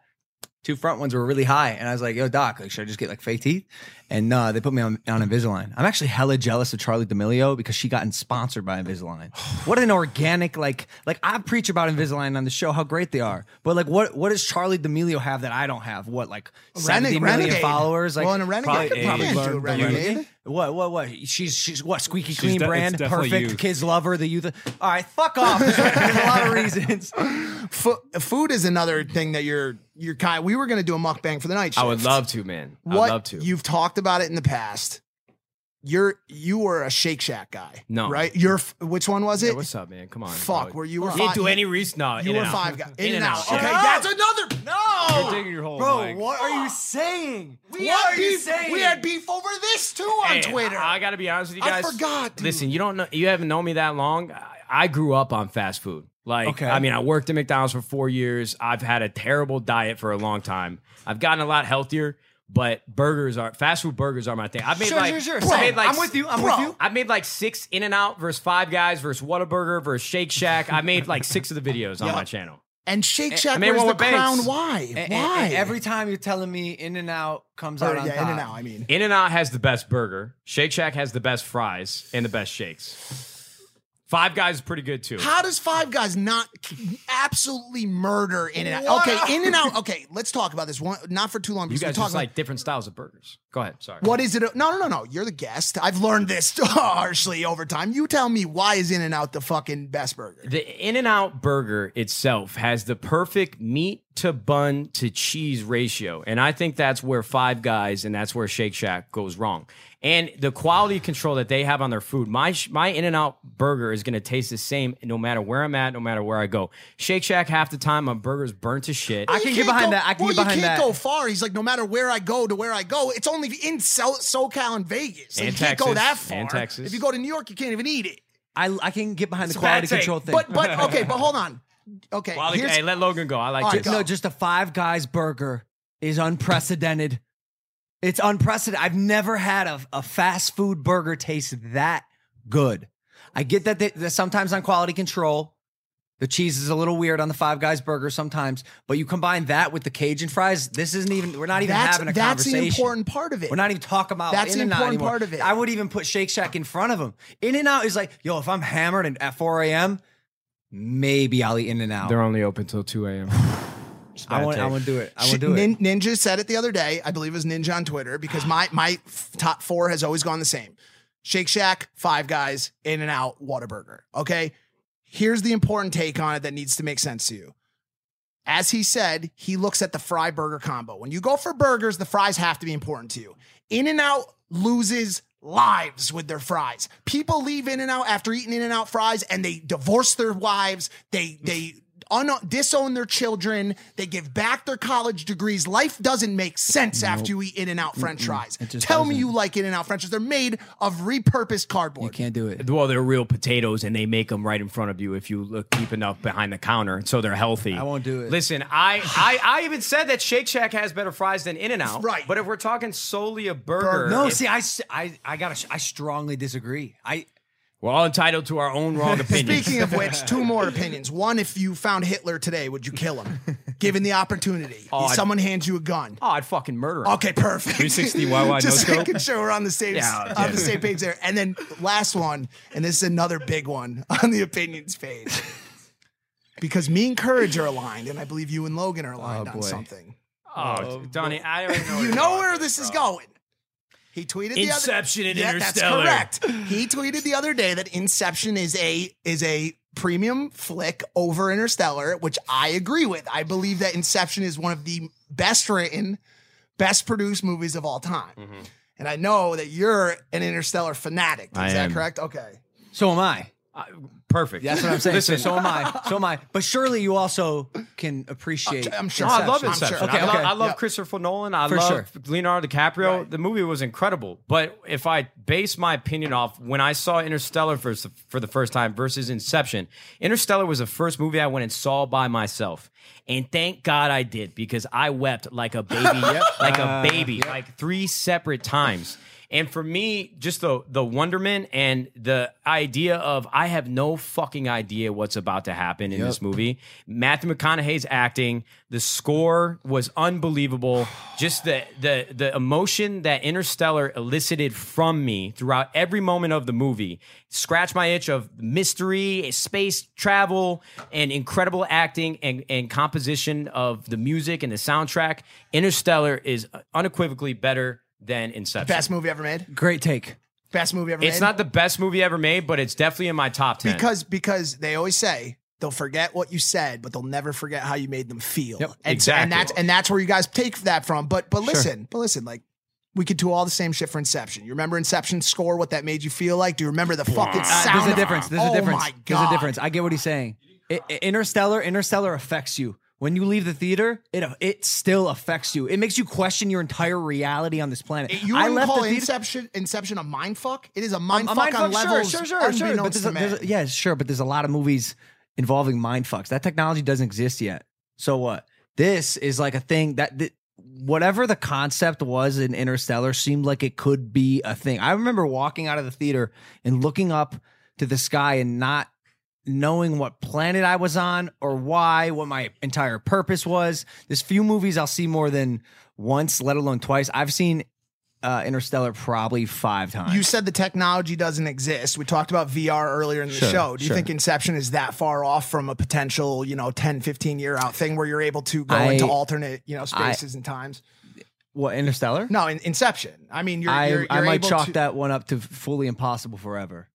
Two front ones were really high, and I was like, yo, doc, like, should I just get like fake teeth? And no, uh, they put me on, on Invisalign. I'm actually hella jealous of Charli D'Amelio because she got sponsored by Invisalign. What an organic, like, like I preach about Invisalign on the show, how great they are. But like, what, what does Charli D'Amelio have that I don't have? What, like seventy Renegade. million followers? Like, well, in a Renegade, probably, probably learn, do a Renegade. What, what, what? She's, she's what? Squeaky she's clean de- brand, perfect. Youth. Kids love her, the youth. All right, fuck off. There's a lot of reasons. F- food is another thing that you're, You're kind. We were going to do a mukbang for the night shift. I would love to, man. I would love to. You've talked about it in the past. You're you were a Shake Shack guy. No, right? You're which one was it? Yeah, what's up, man? Come on. Fuck. Were you? Were you do any reason? No. You were five guys. In-N-Out. Okay, that's another. No. You're digging your hole, bro. Mike. What are you saying? We what are beef, you saying? We had beef over this too on hey, Twitter. I, I got to be honest with you guys. I forgot. Dude. Listen, you don't know. You haven't known me that long. I, I grew up on fast food. Like, okay. I mean, I worked at McDonald's for four years. I've had a terrible diet for a long time. I've gotten a lot healthier, but burgers are, fast food burgers are my thing. I've made sure, like, sure, sure. Bro, I made like, I'm with you. I'm bro. with you. I've made like six In-N-Out versus Five Guys versus Whataburger versus Shake Shack. I made like six of the videos on yeah. my channel. And Shake Shack wears the crown. Why? And, Why? And, and every time you're telling me In-N-Out comes or, out on yeah, top. In-N-Out, I mean. In-N-Out has the best burger. Shake Shack has the best fries and the best shakes. Five Guys is pretty good too. How does Five Guys not absolutely murder In-N-Out? Wow. Okay, In-N-Out. Okay, let's talk about this one. Not for too long. You guys talk like different styles of burgers. Go ahead. Sorry. What is it? No, no, no, no. You're the guest. I've learned this harshly over time. You tell me, why is In-N-Out the fucking best burger? The In-N-Out burger itself has the perfect meat to bun to cheese ratio, and I think that's where Five Guys and that's where Shake Shack goes wrong. And the quality control that they have on their food, my my In-N-Out burger is going to taste the same no matter where I'm at, no matter where I go. Shake Shack, half the time, my burger's burnt to shit. Well, I can get behind go, that. I can well, get behind that. You can't that. go far. He's like, no matter where I go to where I go, it's only in SoCal and Vegas. Like, and you Texas, can't go that far. And Texas. If you go to New York, you can't even eat it. I, I can get behind it's the quality control thing. But, but okay, but hold on. Okay. Well, hey, let Logan go. I like this. Right, no, just a Five Guys burger is unprecedented. It's unprecedented. I've never had a, a fast food burger taste that good. I get that, they, that sometimes on quality control, the cheese is a little weird on the Five Guys burger sometimes, but you combine that with the Cajun fries, this isn't even, we're not even that's, having a that's conversation. That's an important part of it. We're not even talking about that's In-N-Out an important anymore. part of it. I would even put Shake Shack in front of them. In-N-Out is like, yo, if I'm hammered and at four a.m., maybe I'll eat In-N-Out. They're only open till two a.m. I want, I want to do it. I want to do it. Ninja said it the other day. I believe it was Ninja on Twitter, because my my top four has always gone the same. Shake Shack, Five Guys, In-N-Out, Whataburger. Okay? Here's the important take on it that needs to make sense to you. As he said, he looks at the fry burger combo. When you go for burgers, the fries have to be important to you. In-N-Out loses lives with their fries. People leave In-N-Out after eating In-N-Out fries and they divorce their wives. They they Un- disown their children. They give back their college degrees. Life doesn't make sense nope. after you eat In-N-Out French Mm-mm. fries. Tell doesn't. me you like In-N-Out French fries. They're made of repurposed cardboard. You can't do it. Well, they're real potatoes, and they make them right in front of you if you look deep enough behind the counter, so they're healthy. I won't do it. Listen, I, I, I even said that Shake Shack has better fries than In-N-Out. Right. But if we're talking solely a burger, burger. no. If, see, I, I, I gotta, I strongly disagree. I. We're all entitled to our own wrong opinions. Speaking of which, two more opinions. One, if you found Hitler today, would you kill him? Given the opportunity, oh, if someone hands you a gun. Oh, I'd fucking murder him. Okay, perfect. three sixty Y Y Just no scope. Making sure we're on the same, yeah, on yeah. the same page there. And then last one, and this is another big one on the opinions page. Because me and Courage are aligned, and I believe you and Logan are aligned oh, on boy. something. Oh, oh Donnie, I don't know. You know where this is going. He tweeted Inception the other, and Interstellar. Yeah, that's correct. He tweeted the other day that Inception is a is a premium flick over Interstellar, which I agree with. I believe that Inception is one of the best written, best produced movies of all time. Mm-hmm. And I know that you're an Interstellar fanatic. Is I that am. correct? Okay. So am I. Uh, perfect. That's what I'm saying. Listen, so am I. So am I. But surely you also can appreciate. I'm sure. No, I love Inception. Sure. Okay, okay. I love, I love yep. Christopher Nolan. I For love sure. Leonardo DiCaprio. Right. The movie was incredible. But if I base my opinion off when I saw Interstellar for, for the first time versus Inception, Interstellar was the first movie I went and saw by myself. And thank God I did, because I wept like a baby, yep. like uh, a baby, yep. like three separate times. And for me, just the the wonderment and the idea of I have no fucking idea what's about to happen in yep. this movie. Matthew McConaughey's acting, the score was unbelievable. Just the the the emotion that Interstellar elicited from me throughout every moment of the movie scratched my itch of mystery, space travel, and incredible acting and, and composition of the music and the soundtrack. Interstellar is unequivocally better than Inception. Best movie ever made. Great take. Best movie ever made. It's not the best movie ever made, but it's definitely in my top ten. Because because they always say they'll forget what you said, but they'll never forget how you made them feel. Yep, and, exactly. And that's and that's where you guys take that from. But but listen, sure. but listen, like we could do all the same shit for Inception. You remember Inception's score? What that made you feel like? Do you remember the fucking uh, sound? There's a difference. There's oh a difference. My God. There's a difference. I get what he's saying. It, Interstellar. Interstellar affects you. When you leave the theater, it it still affects you. It makes you question your entire reality on this planet. It, you I wouldn't call the Inception Inception a mindfuck? It is a mindfuck on fuck, levels. Sure, sure, sure. But there's a, there's a, yeah, sure, but there's a lot of movies involving mindfucks. That technology doesn't exist yet. So what? This is like a thing that... Th- whatever the concept was in Interstellar seemed like it could be a thing. I remember walking out of the theater and looking up to the sky and not knowing what planet I was on or why, what my entire purpose was. There's few movies I'll see more than once, let alone twice. I've seen uh, Interstellar probably five times. You said the technology doesn't exist. We talked about V R earlier in the sure, show. Do you sure. think Inception is that far off from a potential, you know, ten, fifteen year out thing where you're able to go I, into alternate, you know, spaces I, and times? What, Interstellar? No, in Inception. I mean, you're, I, you're, you're I might able chalk to that one up to fully impossible forever.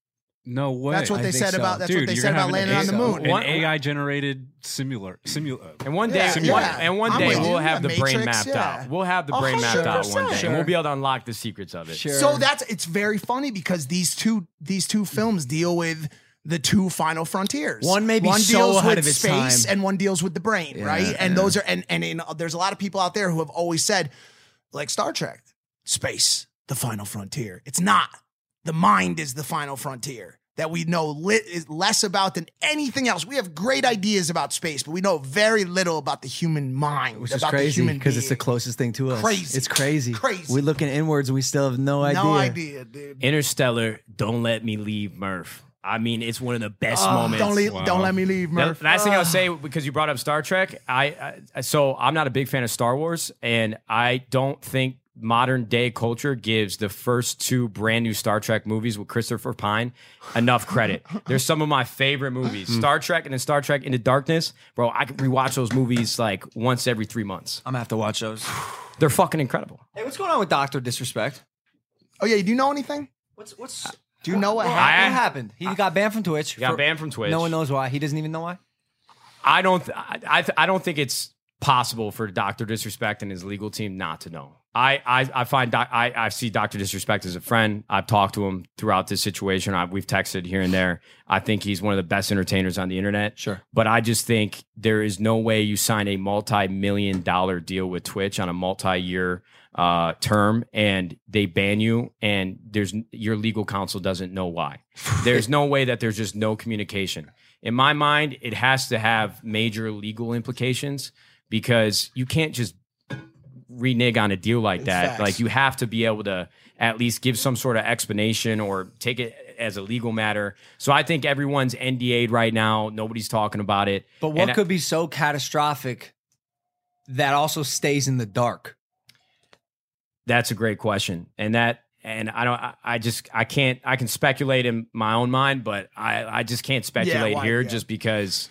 No way. That's what I they said so. about. That's Dude, what they said about landing on the moon. An A I generated simulator, simulator. And one day, yeah, yeah. and one day we'll have the Matrix, brain mapped yeah. out. We'll have the brain mapped out one day, sure. and we'll be able to unlock the secrets of it. Sure. So that's it's very funny because these two these two films deal with the two final frontiers. One maybe one so deals ahead with of its space, time. and one deals with the brain, yeah, right? And yeah. those are and and in, uh, there's a lot of people out there who have always said, like Star Trek, space, the final frontier. It's not. The mind is the final frontier that we know lit is less about than anything else. We have great ideas about space, but we know very little about the human mind. Which is crazy because it's the closest thing to us. Crazy. It's crazy. Crazy. We're looking inwards and we still have no idea. No idea, dude. Interstellar, don't let me leave Murph. I mean, it's one of the best uh, moments. Don't, leave, wow. don't let me leave, Murph. The last uh. thing I'll say, because you brought up Star Trek, I, I so I'm not a big fan of Star Wars, and I don't think modern day culture gives the first two brand new Star Trek movies with Christopher Pine enough credit. They're some of my favorite movies. Mm. Star Trek and then Star Trek Into Darkness. Bro, I could rewatch those movies like once every three months. I'm gonna have to watch those. They're fucking incredible. Hey, what's going on with Doctor Disrespect? Oh yeah, do you know anything? What's what's uh, do you know what, well, happened? I, what happened? He I, got banned from Twitch. He got for, banned from Twitch. No one knows why. He doesn't even know why. I don't th- I I, th- I don't think it's possible for Doctor Disrespect and his legal team not to know. I I, I find doc, I I see Doctor Disrespect as a friend. I've talked to him throughout this situation. I, we've texted here and there. I think he's one of the best entertainers on the internet. Sure, but I just think there is no way you sign a multi-million dollar deal with Twitch on a multi-year uh, term and they ban you. And there's your legal counsel doesn't know why. There's no way that there's just no communication. In my mind, it has to have major legal implications because you can't just renege on a deal like that. Like you have to be able to at least give some sort of explanation or take it as a legal matter. So I think everyone's N D A'd right now. Nobody's talking about it. But what and could I- be so catastrophic that also stays in the dark? That's a great question. And that, and I don't, I, I just, I can't, I can speculate in my own mind, but I, I just can't speculate yeah, why, here yeah. just because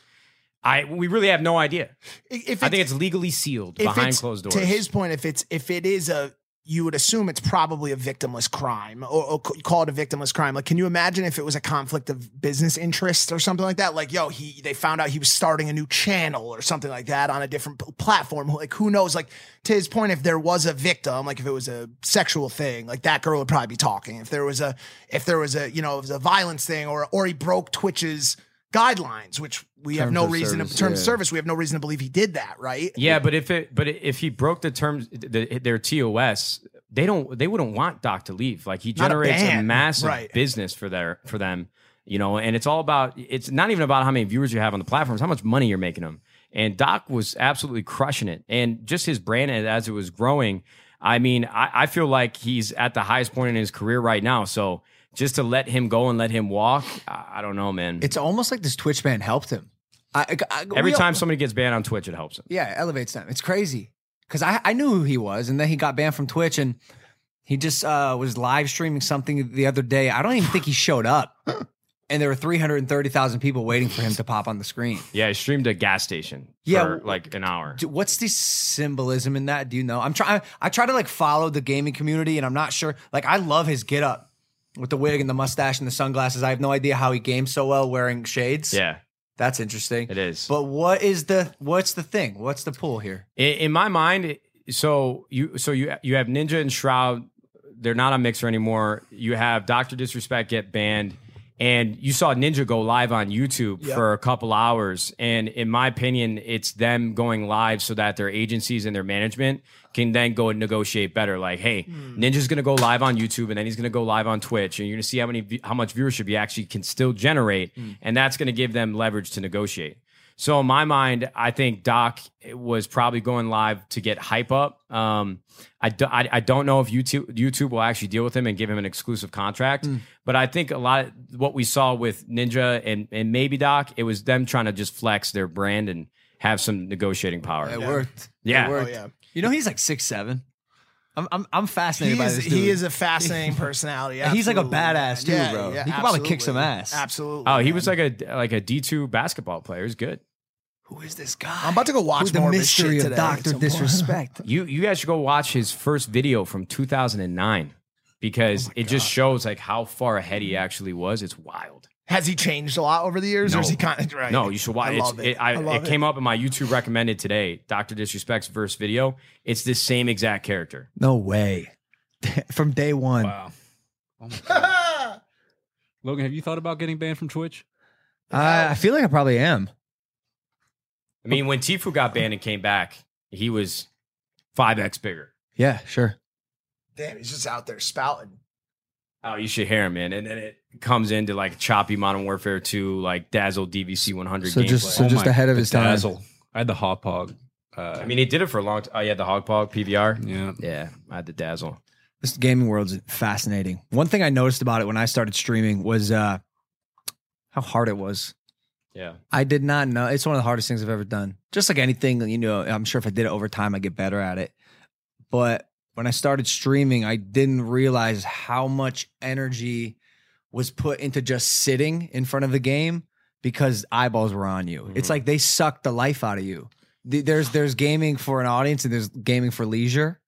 I we really have no idea. If I think it's legally sealed behind closed doors. To his point, if it's if it is a, you would assume it's probably a victimless crime or, or call it a victimless crime. Like, can you imagine if it was a conflict of business interests or something like that? Like, yo, he they found out he was starting a new channel or something like that on a different platform. Like, who knows? Like, to his point, if there was a victim, like if it was a sexual thing, like that girl would probably be talking. If there was a if there was a you know, it was a violence thing or or he broke Twitch's guidelines, which we terms have no reason service, in terms yeah. of service, we have no reason to believe he did that, right? Yeah, but if it, but if he broke the terms, the, their T O S, they don't, they wouldn't want Doc to leave. Like he not generates a, a massive right. business for their, for them, you know. And it's all about, it's not even about how many viewers you have on the platforms, how much money you're making them. And Doc was absolutely crushing it, and just his brand as it was growing. I mean, I, I feel like he's at the highest point in his career right now. So just to let him go and let him walk, I don't know, man. It's almost like this Twitch ban helped him. I, I, Every time all, somebody gets banned on Twitch, it helps him. Yeah, it elevates them. It's crazy. Because I, I knew who he was, and then he got banned from Twitch, and he just uh, was live streaming something the other day. I don't even think he showed up. And there were three hundred thirty thousand people waiting for him to pop on the screen. Yeah, he streamed a gas station yeah, for like an hour. What's the symbolism in that? Do you know? I'm trying. I try to like follow the gaming community, and I'm not sure. Like, I love his get up. With the wig and the mustache and the sunglasses, I have no idea how he games so well wearing shades. Yeah, that's interesting. It is. But what is the what's the thing? What's the pull here? In, in my mind, so you so you you have Ninja and Shroud. They're not on Mixer anymore. You have Doctor Disrespect get banned, and you saw Ninja go live on YouTube yep. for a couple hours. And in my opinion, it's them going live so that their agencies and their management can then go and negotiate better. Like, hey, mm. Ninja's going to go live on YouTube, and then he's going to go live on Twitch, and you're going to see how many, how much viewership he actually can still generate, mm. and that's going to give them leverage to negotiate. So in my mind, I think Doc was probably going live to get hype up. Um, I, do, I, I don't know if YouTube YouTube will actually deal with him and give him an exclusive contract, mm. but I think a lot of what we saw with Ninja and, and maybe Doc, it was them trying to just flex their brand and have some negotiating power. It worked. Yeah. It worked. Oh, yeah. You know, he's like six seven. I'm I'm, I'm fascinated He's, by this dude. He is a fascinating personality. Absolutely. He's like a badass dude, yeah, bro. Yeah, he could probably kick some ass. Absolutely. Oh, man. He was like a like a D two basketball player. He's good. Who is this guy? I'm about to go watch more of his shit today. The mystery of Doctor Disrespect. You you guys should go watch his first video from two thousand nine because oh it God. just shows like how far ahead he actually was. It's wild. Has he changed a lot over the years, no. or is he kind of right? No, you should watch. I love it. It, I, I love it came it. up in my YouTube recommended today. Doctor Disrespect's first video. It's this same exact character. No way. From day one. Wow. Oh my God. Logan, have you thought about getting banned from Twitch? Uh, I feel like I probably am. I mean, when Tfue got banned and came back, he was five X bigger. Yeah, sure. Damn, he's just out there spouting. Oh, you should hear him, man. And then it comes into like choppy Modern Warfare two, like Dazzle D V C one hundred so gameplay. Just, so oh just ahead of his time. Dazzle. I had the Hog Pog. Uh, I mean, he did it for a long time. Oh, you had the Hog Pog P V R? Yeah. Yeah, I had the Dazzle. This gaming world's fascinating. One thing I noticed about it when I started streaming was uh, how hard it was. Yeah. I did not know. It's one of the hardest things I've ever done. Just like anything, you know, I'm sure if I did it over time, I'd get better at it. But when I started streaming, I didn't realize how much energy was put into just sitting in front of the game because eyeballs were on you. Mm-hmm. It's like they sucked the life out of you. There's there's gaming for an audience and there's gaming for leisure.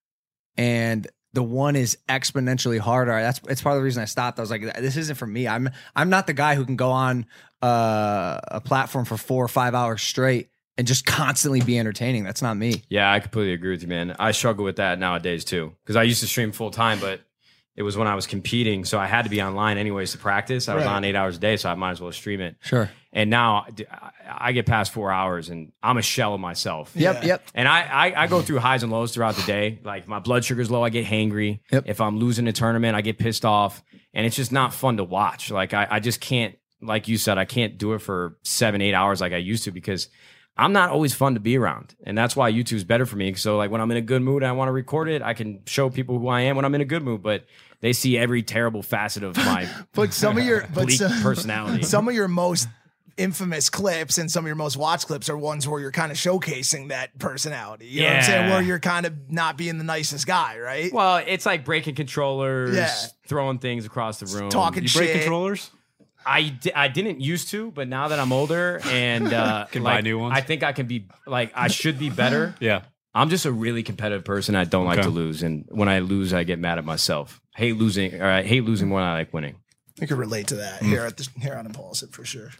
And the one is exponentially harder. That's it's part of the reason I stopped. I was like, this isn't for me. I'm I'm not the guy who can go on uh, a platform for four or five hours straight and just constantly be entertaining. That's not me. Yeah, I completely agree with you, man. I struggle with that nowadays too. Because I used to stream full time, but it was when I was competing. So I had to be online anyways to practice. I was right. on eight hours a day, so I might as well stream it. Sure. And now I get past four hours and I'm a shell of myself. Yep, yeah. yep. And I, I, I go through highs and lows throughout the day. Like my blood sugar's low, I get hangry. Yep. If I'm losing a tournament, I get pissed off. And it's just not fun to watch. Like I, I just can't, like you said, I can't do it for seven, eight hours like I used to because I'm not always fun to be around. And that's why YouTube's better for me. So like when I'm in a good mood, and I want to record it. I can show people who I am when I'm in a good mood, but they see every terrible facet of my but some of your, bleak but some, personality. Some of your most infamous clips and some of your most watched clips are ones where you're kind of showcasing that personality. You yeah. know what I'm saying? Where you're kind of not being the nicest guy, right? Well, it's like breaking controllers, yeah. throwing things across the room. Talking you shit. Break controllers? I, di- I didn't used to, but now that I'm older and uh, can like, buy new ones. I think I can be like I should be better. Yeah, I'm just a really competitive person. I don't okay. like to lose, and when I lose, I get mad at myself. I hate losing, or I hate losing more than I like winning. I can relate to that mm. here at the, here on Impulsive for sure.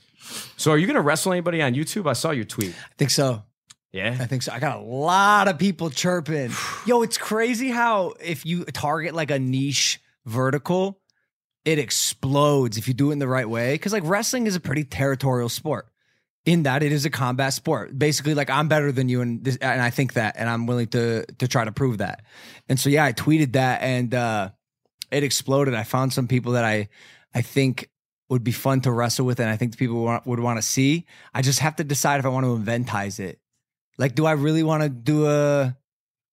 So, are you gonna wrestle anybody on YouTube? I saw your tweet. I think so. Yeah, I think so. I got a lot of people chirping. Yo, it's crazy how if you target like a niche vertical, it explodes if you do it in the right way. Because like wrestling is a pretty territorial sport in that it is a combat sport. Basically, like I'm better than you and this, and I think that, and I'm willing to to try to prove that. And so, yeah, I tweeted that and uh, it exploded. I found some people that I, I think would be fun to wrestle with and I think people want, would want to see. I just have to decide if I want to eventize it. Like, do I really want to do a...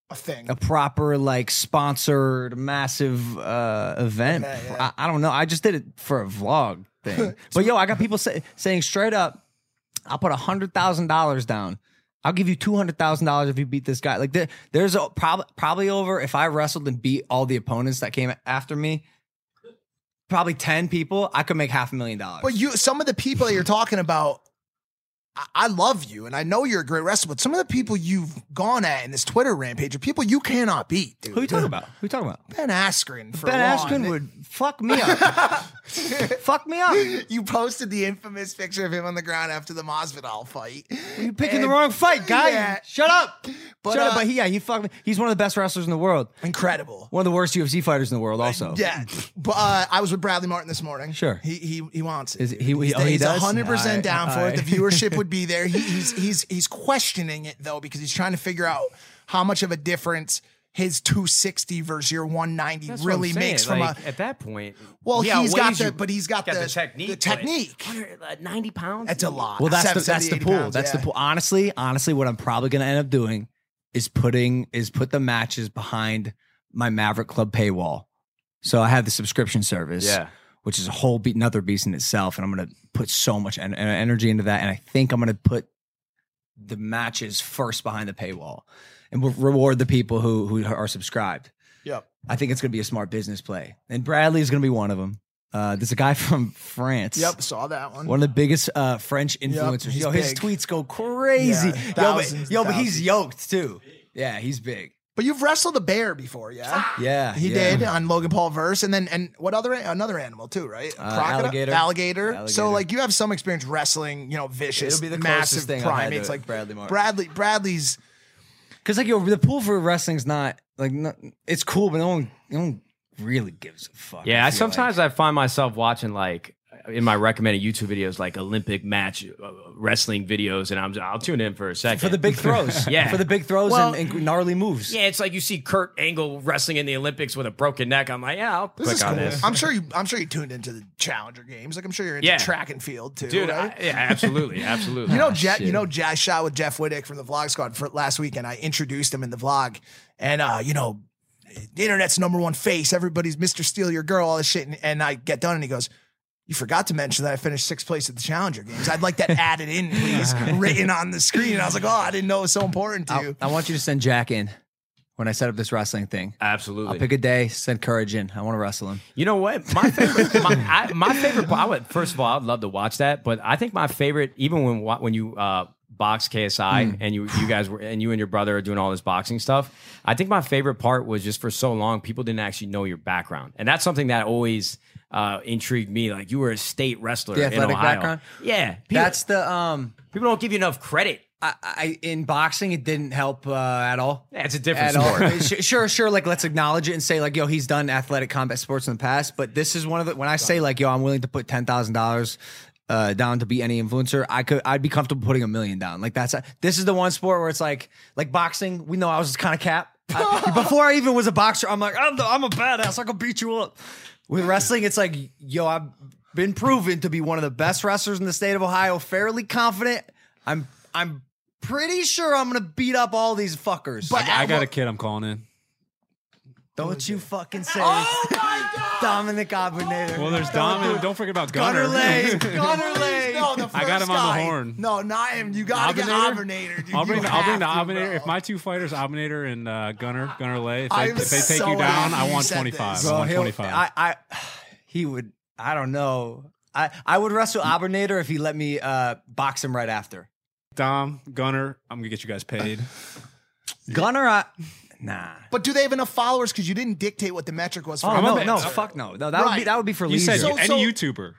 A thing, a proper like sponsored massive uh, event. Yeah, yeah. I, I don't know. I just did it for a vlog thing. so, but yo, I got people say, saying straight up, I'll put a hundred thousand dollars down. I'll give you two hundred thousand dollars if you beat this guy. Like there, there's a, prob- probably over if I wrestled and beat all the opponents that came after me. Probably ten people, I could make half a million dollars. But you, some of the people that you're talking about. I love you, and I know you're a great wrestler, but some of the people you've gone at in this Twitter rampage are people you cannot beat, dude. Who are you talking about? Who are you talking about? Ben Askren. For Ben Askren would fuck me up. Fuck me up. You posted the infamous picture of him on the ground after the Masvidal fight. You're picking and, the wrong fight, guy. Yeah. Shut up. But, Shut uh, up. But he, yeah, he fucked me. He's one of the best wrestlers in the world. Incredible. One of the worst U F C fighters in the world, also. Uh, yeah. But uh, I was with Bradley Martin this morning. Sure. He he he wants it. Is it he, he's oh, he he's does? one hundred percent right, down for right. it. The viewership would be there. He, he's he's he's questioning it though because he's trying to figure out how much of a difference his two sixty versus your one ninety that's really makes from like, a at that point. Well, yeah, he's got the you, but he's got, got the, the technique. The technique. ninety pounds. That's a lot. Well, that's seven, the that's the pool. Pounds, that's yeah. the pool. Honestly, honestly, what I'm probably going to end up doing is putting is put the matches behind my Maverick Club paywall. So I have the subscription service. Yeah. Which is a whole beat, another beast in itself. And I'm going to put so much en- energy into that. And I think I'm going to put the matches first behind the paywall and we'll reward the people who who are subscribed. I think it's going to be a smart business play. And Bradley is going to be one of them. Uh, there's a guy from France. Yep, saw that one. One of the biggest uh, French influencers. Yep, yo, big. His tweets go crazy. Yeah, thousands, yo, but, yo, but he's yoked too. Yeah, he's big. But you've wrestled a bear before, yeah? Yeah, he yeah. did on Logan Paul verse, and then and what other another animal too, right? Uh, alligator. alligator, alligator. So like you have some experience wrestling, you know, vicious, It'll be the massive thing primates like Bradley. Mark. Bradley, Bradley's because like yo, the pool for wrestling's not like not, it's cool, but no one, no one really gives a fuck. Yeah, I sometimes like. I find myself watching like. in my recommended YouTube videos, like Olympic match uh, wrestling videos, and I'm I'll tune in for a second for the big throws. yeah, for the big throws well, and, and gnarly moves. Yeah, it's like you see Kurt Angle wrestling in the Olympics with a broken neck. I'm like, yeah, I'll this click on cool. this. I'm sure you. I'm sure you tuned into the Challenger Games. Like I'm sure you're into yeah. track and field too, dude. Right? I, yeah, absolutely, absolutely. you know, oh, Jeff, you know, I shot with Jeff Wittick from the Vlog Squad for last week, and I introduced him in the vlog, and uh, you know, the internet's number one face. Everybody's Mister Steal Your Girl, all this shit, and, and I get done, and he goes. You forgot to mention that I finished sixth place at the Challenger Games. I'd like that added in, please, written on the screen. And I was like, oh, I didn't know it was so important to I'll, you. I want you to send Jack in when I set up this wrestling thing. Absolutely. I'll pick a day, send Courage in. I want to wrestle him. You know what? My favorite, my, I, my favorite, I would, first of all, I'd love to watch that. But I think my favorite, even when when you uh, box K S I mm. and you, you guys were, and you and your brother are doing all this boxing stuff, I think my favorite part was just for so long, people didn't actually know your background. And that's something that always... Uh, intrigued me. Like you were a state wrestler the athletic in Ohio. Background? Yeah, people, that's the um. People don't give you enough credit. I, I in boxing, it didn't help uh, at all. Yeah, it's a different at sport. sure, sure. Like let's acknowledge it and say like, yo, he's done athletic combat sports in the past. But this is one of the when I say like, yo, I'm willing to put ten thousand uh, dollars down to be any influencer. I could, I'd be comfortable putting a million down. Like that's a, this is the one sport where it's like like boxing. We know I was just kind of cap I, before I even was a boxer. I'm like I'm the, I'm a badass. I can beat you up. With wrestling, it's like, yo, I've been proven to be one of the best wrestlers in the state of Ohio. Fairly confident. I'm I'm pretty sure I'm going to beat up all these fuckers. But I, I got a kid I'm calling in. Don't you fucking say. Oh, my God. Dominic Abinader. Well, there's Dominic. Don't forget about Gunner. Gunner Gunnerley. No, the first I got him guy. On the horn. No, not him. You got to get Abinader. Dude. I'll bring, I'll bring the Abinader. If my two fighters, Abinader and uh, Gunner, Gunnerley, if they, if they take so you down, I want twenty-five. Bro, I want twenty-five. I, I, he would, I don't know. I, I would wrestle Abinader if he let me uh, box him right after. Dom, Gunner, I'm going to get you guys paid. Gunner, I... Nah. But do they have enough followers? Because you didn't dictate what the metric was for oh, no, no, fuck no. No, that right. would be that would be for leisure. You said so, any so, YouTuber.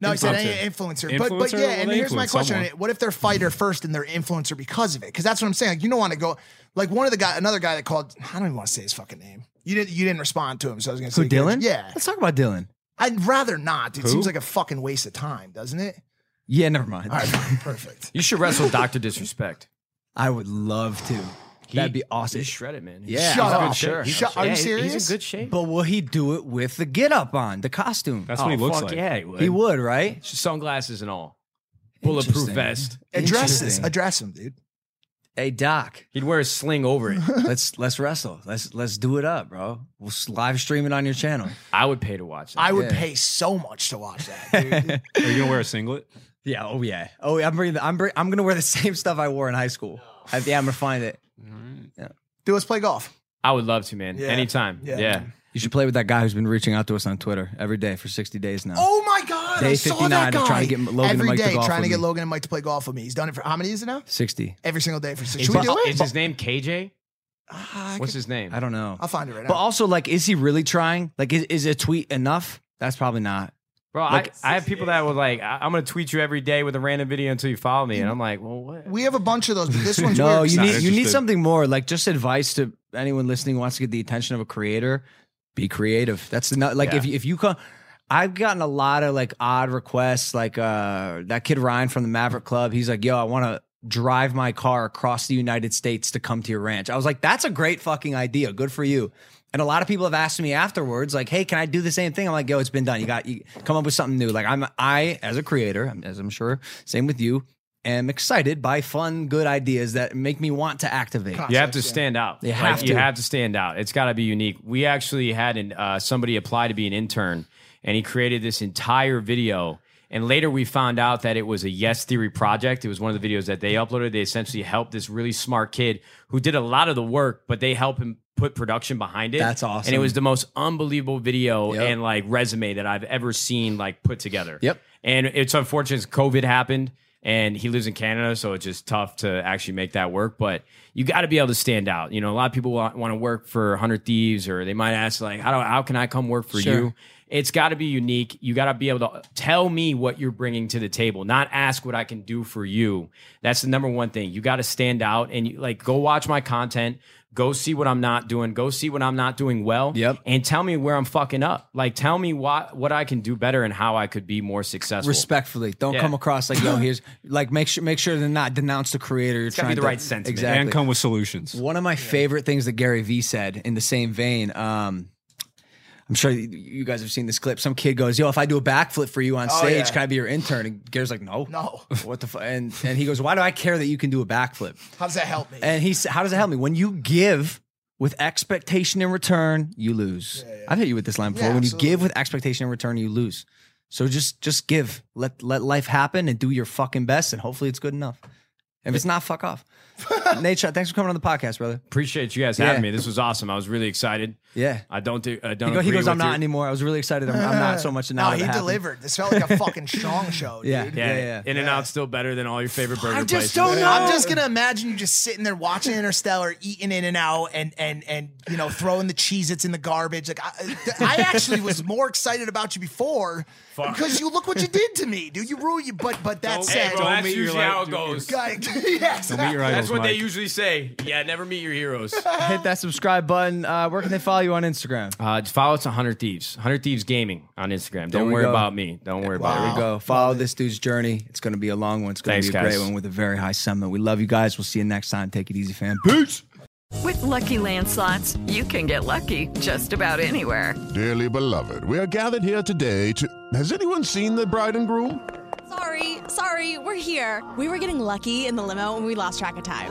No, influencer. I said any influencer. influencer? But but yeah, well, and here's my question. Someone. What if they're fighter first and they're influencer because of it? Because that's what I'm saying. Like you don't want to go like one of the guy another guy that called I don't even want to say his fucking name. You didn't you didn't respond to him, so I was gonna say Who, Dylan? Yeah. Let's talk about Dylan. I'd rather not. It Who? Seems like a fucking waste of time, doesn't it? Yeah, never mind. All right, perfect. You should wrestle Doctor Disrespect. I would love to. That'd be awesome. He's shredded, man. He's yeah. Shut up. Sure. Shut, are you yeah, serious? He's in good shape. But will he do it with the get up on, the costume? That's oh, what he looks fuck like. Yeah, he would. He would, right? Sunglasses and all. Bulletproof vest. Address this. Address him, dude. Hey, Doc. He'd wear a sling over it. let's let's wrestle. Let's let's do it up, bro. We'll live stream it on your channel. I would pay to watch that. I would yeah. pay so much to watch that, dude. Are you going to wear a singlet? Yeah. Oh, yeah. Oh, I'm bringing the, I'm bring, I'm going to wear the same stuff I wore in high school. I, yeah, I'm going to find it. Right. Yeah. Dude, let's play golf. I would love to, man. Yeah. Anytime. Yeah. yeah. You should play with that guy who's been reaching out to us on Twitter every day for sixty days now. Oh my God. Day I saw that guy. Trying to get Logan every and Mike day to golf trying to get me. Logan and Mike to play golf with me. He's done it for how many years now? sixty. Every single day for sixty. Should we do it? Is his name K J? Uh, What's could, his name? I don't know. I'll find it right now. But also, like, is he really trying? Like, is, is a tweet enough? That's probably not. Bro, like, I, I have people that would like, I'm going to tweet you every day with a random video until you follow me. And I'm like, well, what? We have a bunch of those, but this one's no, weird. You need, you need something more. Like, just advice to anyone listening who wants to get the attention of a creator. Be creative. That's not like yeah. if, if you come. I've gotten a lot of like odd requests. Like uh, that kid Ryan from the Maverick Club. He's like, yo, I want to drive my car across the United States to come to your ranch. I was like, that's a great fucking idea. Good for you. And a lot of people have asked me afterwards, like, hey, can I do the same thing? I'm like, yo, it's been done. You got you come up with something new. Like I'm I, as a creator, as I'm sure, same with you, am excited by fun, good ideas that make me want to activate. Concept, you have to yeah. stand out. You, like, have to. you have to stand out. It's got to be unique. We actually had an, uh, somebody apply to be an intern, and he created this entire video. And later we found out that it was a Yes Theory project. It was one of the videos that they uploaded. They essentially helped this really smart kid who did a lot of the work, but they helped him put production behind it. That's awesome. And it was the most unbelievable video yep. and like resume that I've ever seen like put together. Yep. And it's unfortunate COVID happened and he lives in Canada, so it's just tough to actually make that work. But you got to be able to stand out. You know, a lot of people want, want to work for one hundred Thieves, or they might ask like, how do, how can I come work for sure. you? It's got to be unique. You got to be able to tell me what you're bringing to the table, not ask what I can do for you. That's the number one thing. You got to stand out and you, like, go watch my content. Go see what I'm not doing. Go see what I'm not doing well. Yep. And tell me where I'm fucking up. Like, tell me what, what I can do better and how I could be more successful. Respectfully. Don't yeah. come across like, yo, here's... Like, make sure make sure to not denounce the creator. You're it's got to be the right sentiment. Exactly. And come with solutions. One of my yeah. favorite things that Gary Vee said in the same vein... Um, I'm sure you guys have seen this clip. Some kid goes, yo, if I do a backflip for you on stage, oh, yeah. can I be your intern? And Gary's like, no. No. What the fuck? And, and he goes, why do I care that you can do a backflip? How does that help me? And he said, how does that help me? When you give with expectation in return, you lose. Yeah, yeah. I've hit you with this line before. Yeah, when absolutely. You give with expectation in return, you lose. So just just give. Let, let life happen and do your fucking best, and hopefully it's good enough. If it's not, fuck off. Nadeshot, thanks for coming on the podcast, brother. Appreciate you guys having yeah. me. This was awesome. I was really excited. Yeah. I don't do, I don't he, go, he goes, I'm not you. Anymore. I was really excited. I'm, I'm not so much an no, out. He delivered. This felt like a fucking strong show, dude. Yeah, yeah, yeah. yeah. In-N-Out yeah. still better than all your favorite burger places. I just places. Don't know. I'm just going to imagine you just sitting there watching Interstellar, eating In-N-Out, and, and, and you know, throwing the Cheez-Its in the garbage. Like I, I actually was more excited about you before fuck. Because you look what you did to me, dude. You ruined you. But, but that don't, said. Hey, bro, that's usually how it goes. Yes. Don't meet your idols, that's what Mike. They usually say. Yeah, never meet your heroes. Hit that subscribe button. Uh, where can they follow you on Instagram? Uh, follow us on one hundred Thieves. one hundred Thieves Gaming on Instagram. Don't worry go. About me. Don't worry wow. about me. There we go. Follow this dude's journey. It's going to be a long one. It's going to be a guys. Great one with a very high sentiment. We love you guys. We'll see you next time. Take it easy, fam. Peace. With Lucky Land Slots, you can get lucky just about anywhere. Dearly beloved, we are gathered here today to... Has anyone seen the bride and groom? Sorry, sorry, we're here. We were getting lucky in the limo and we lost track of time.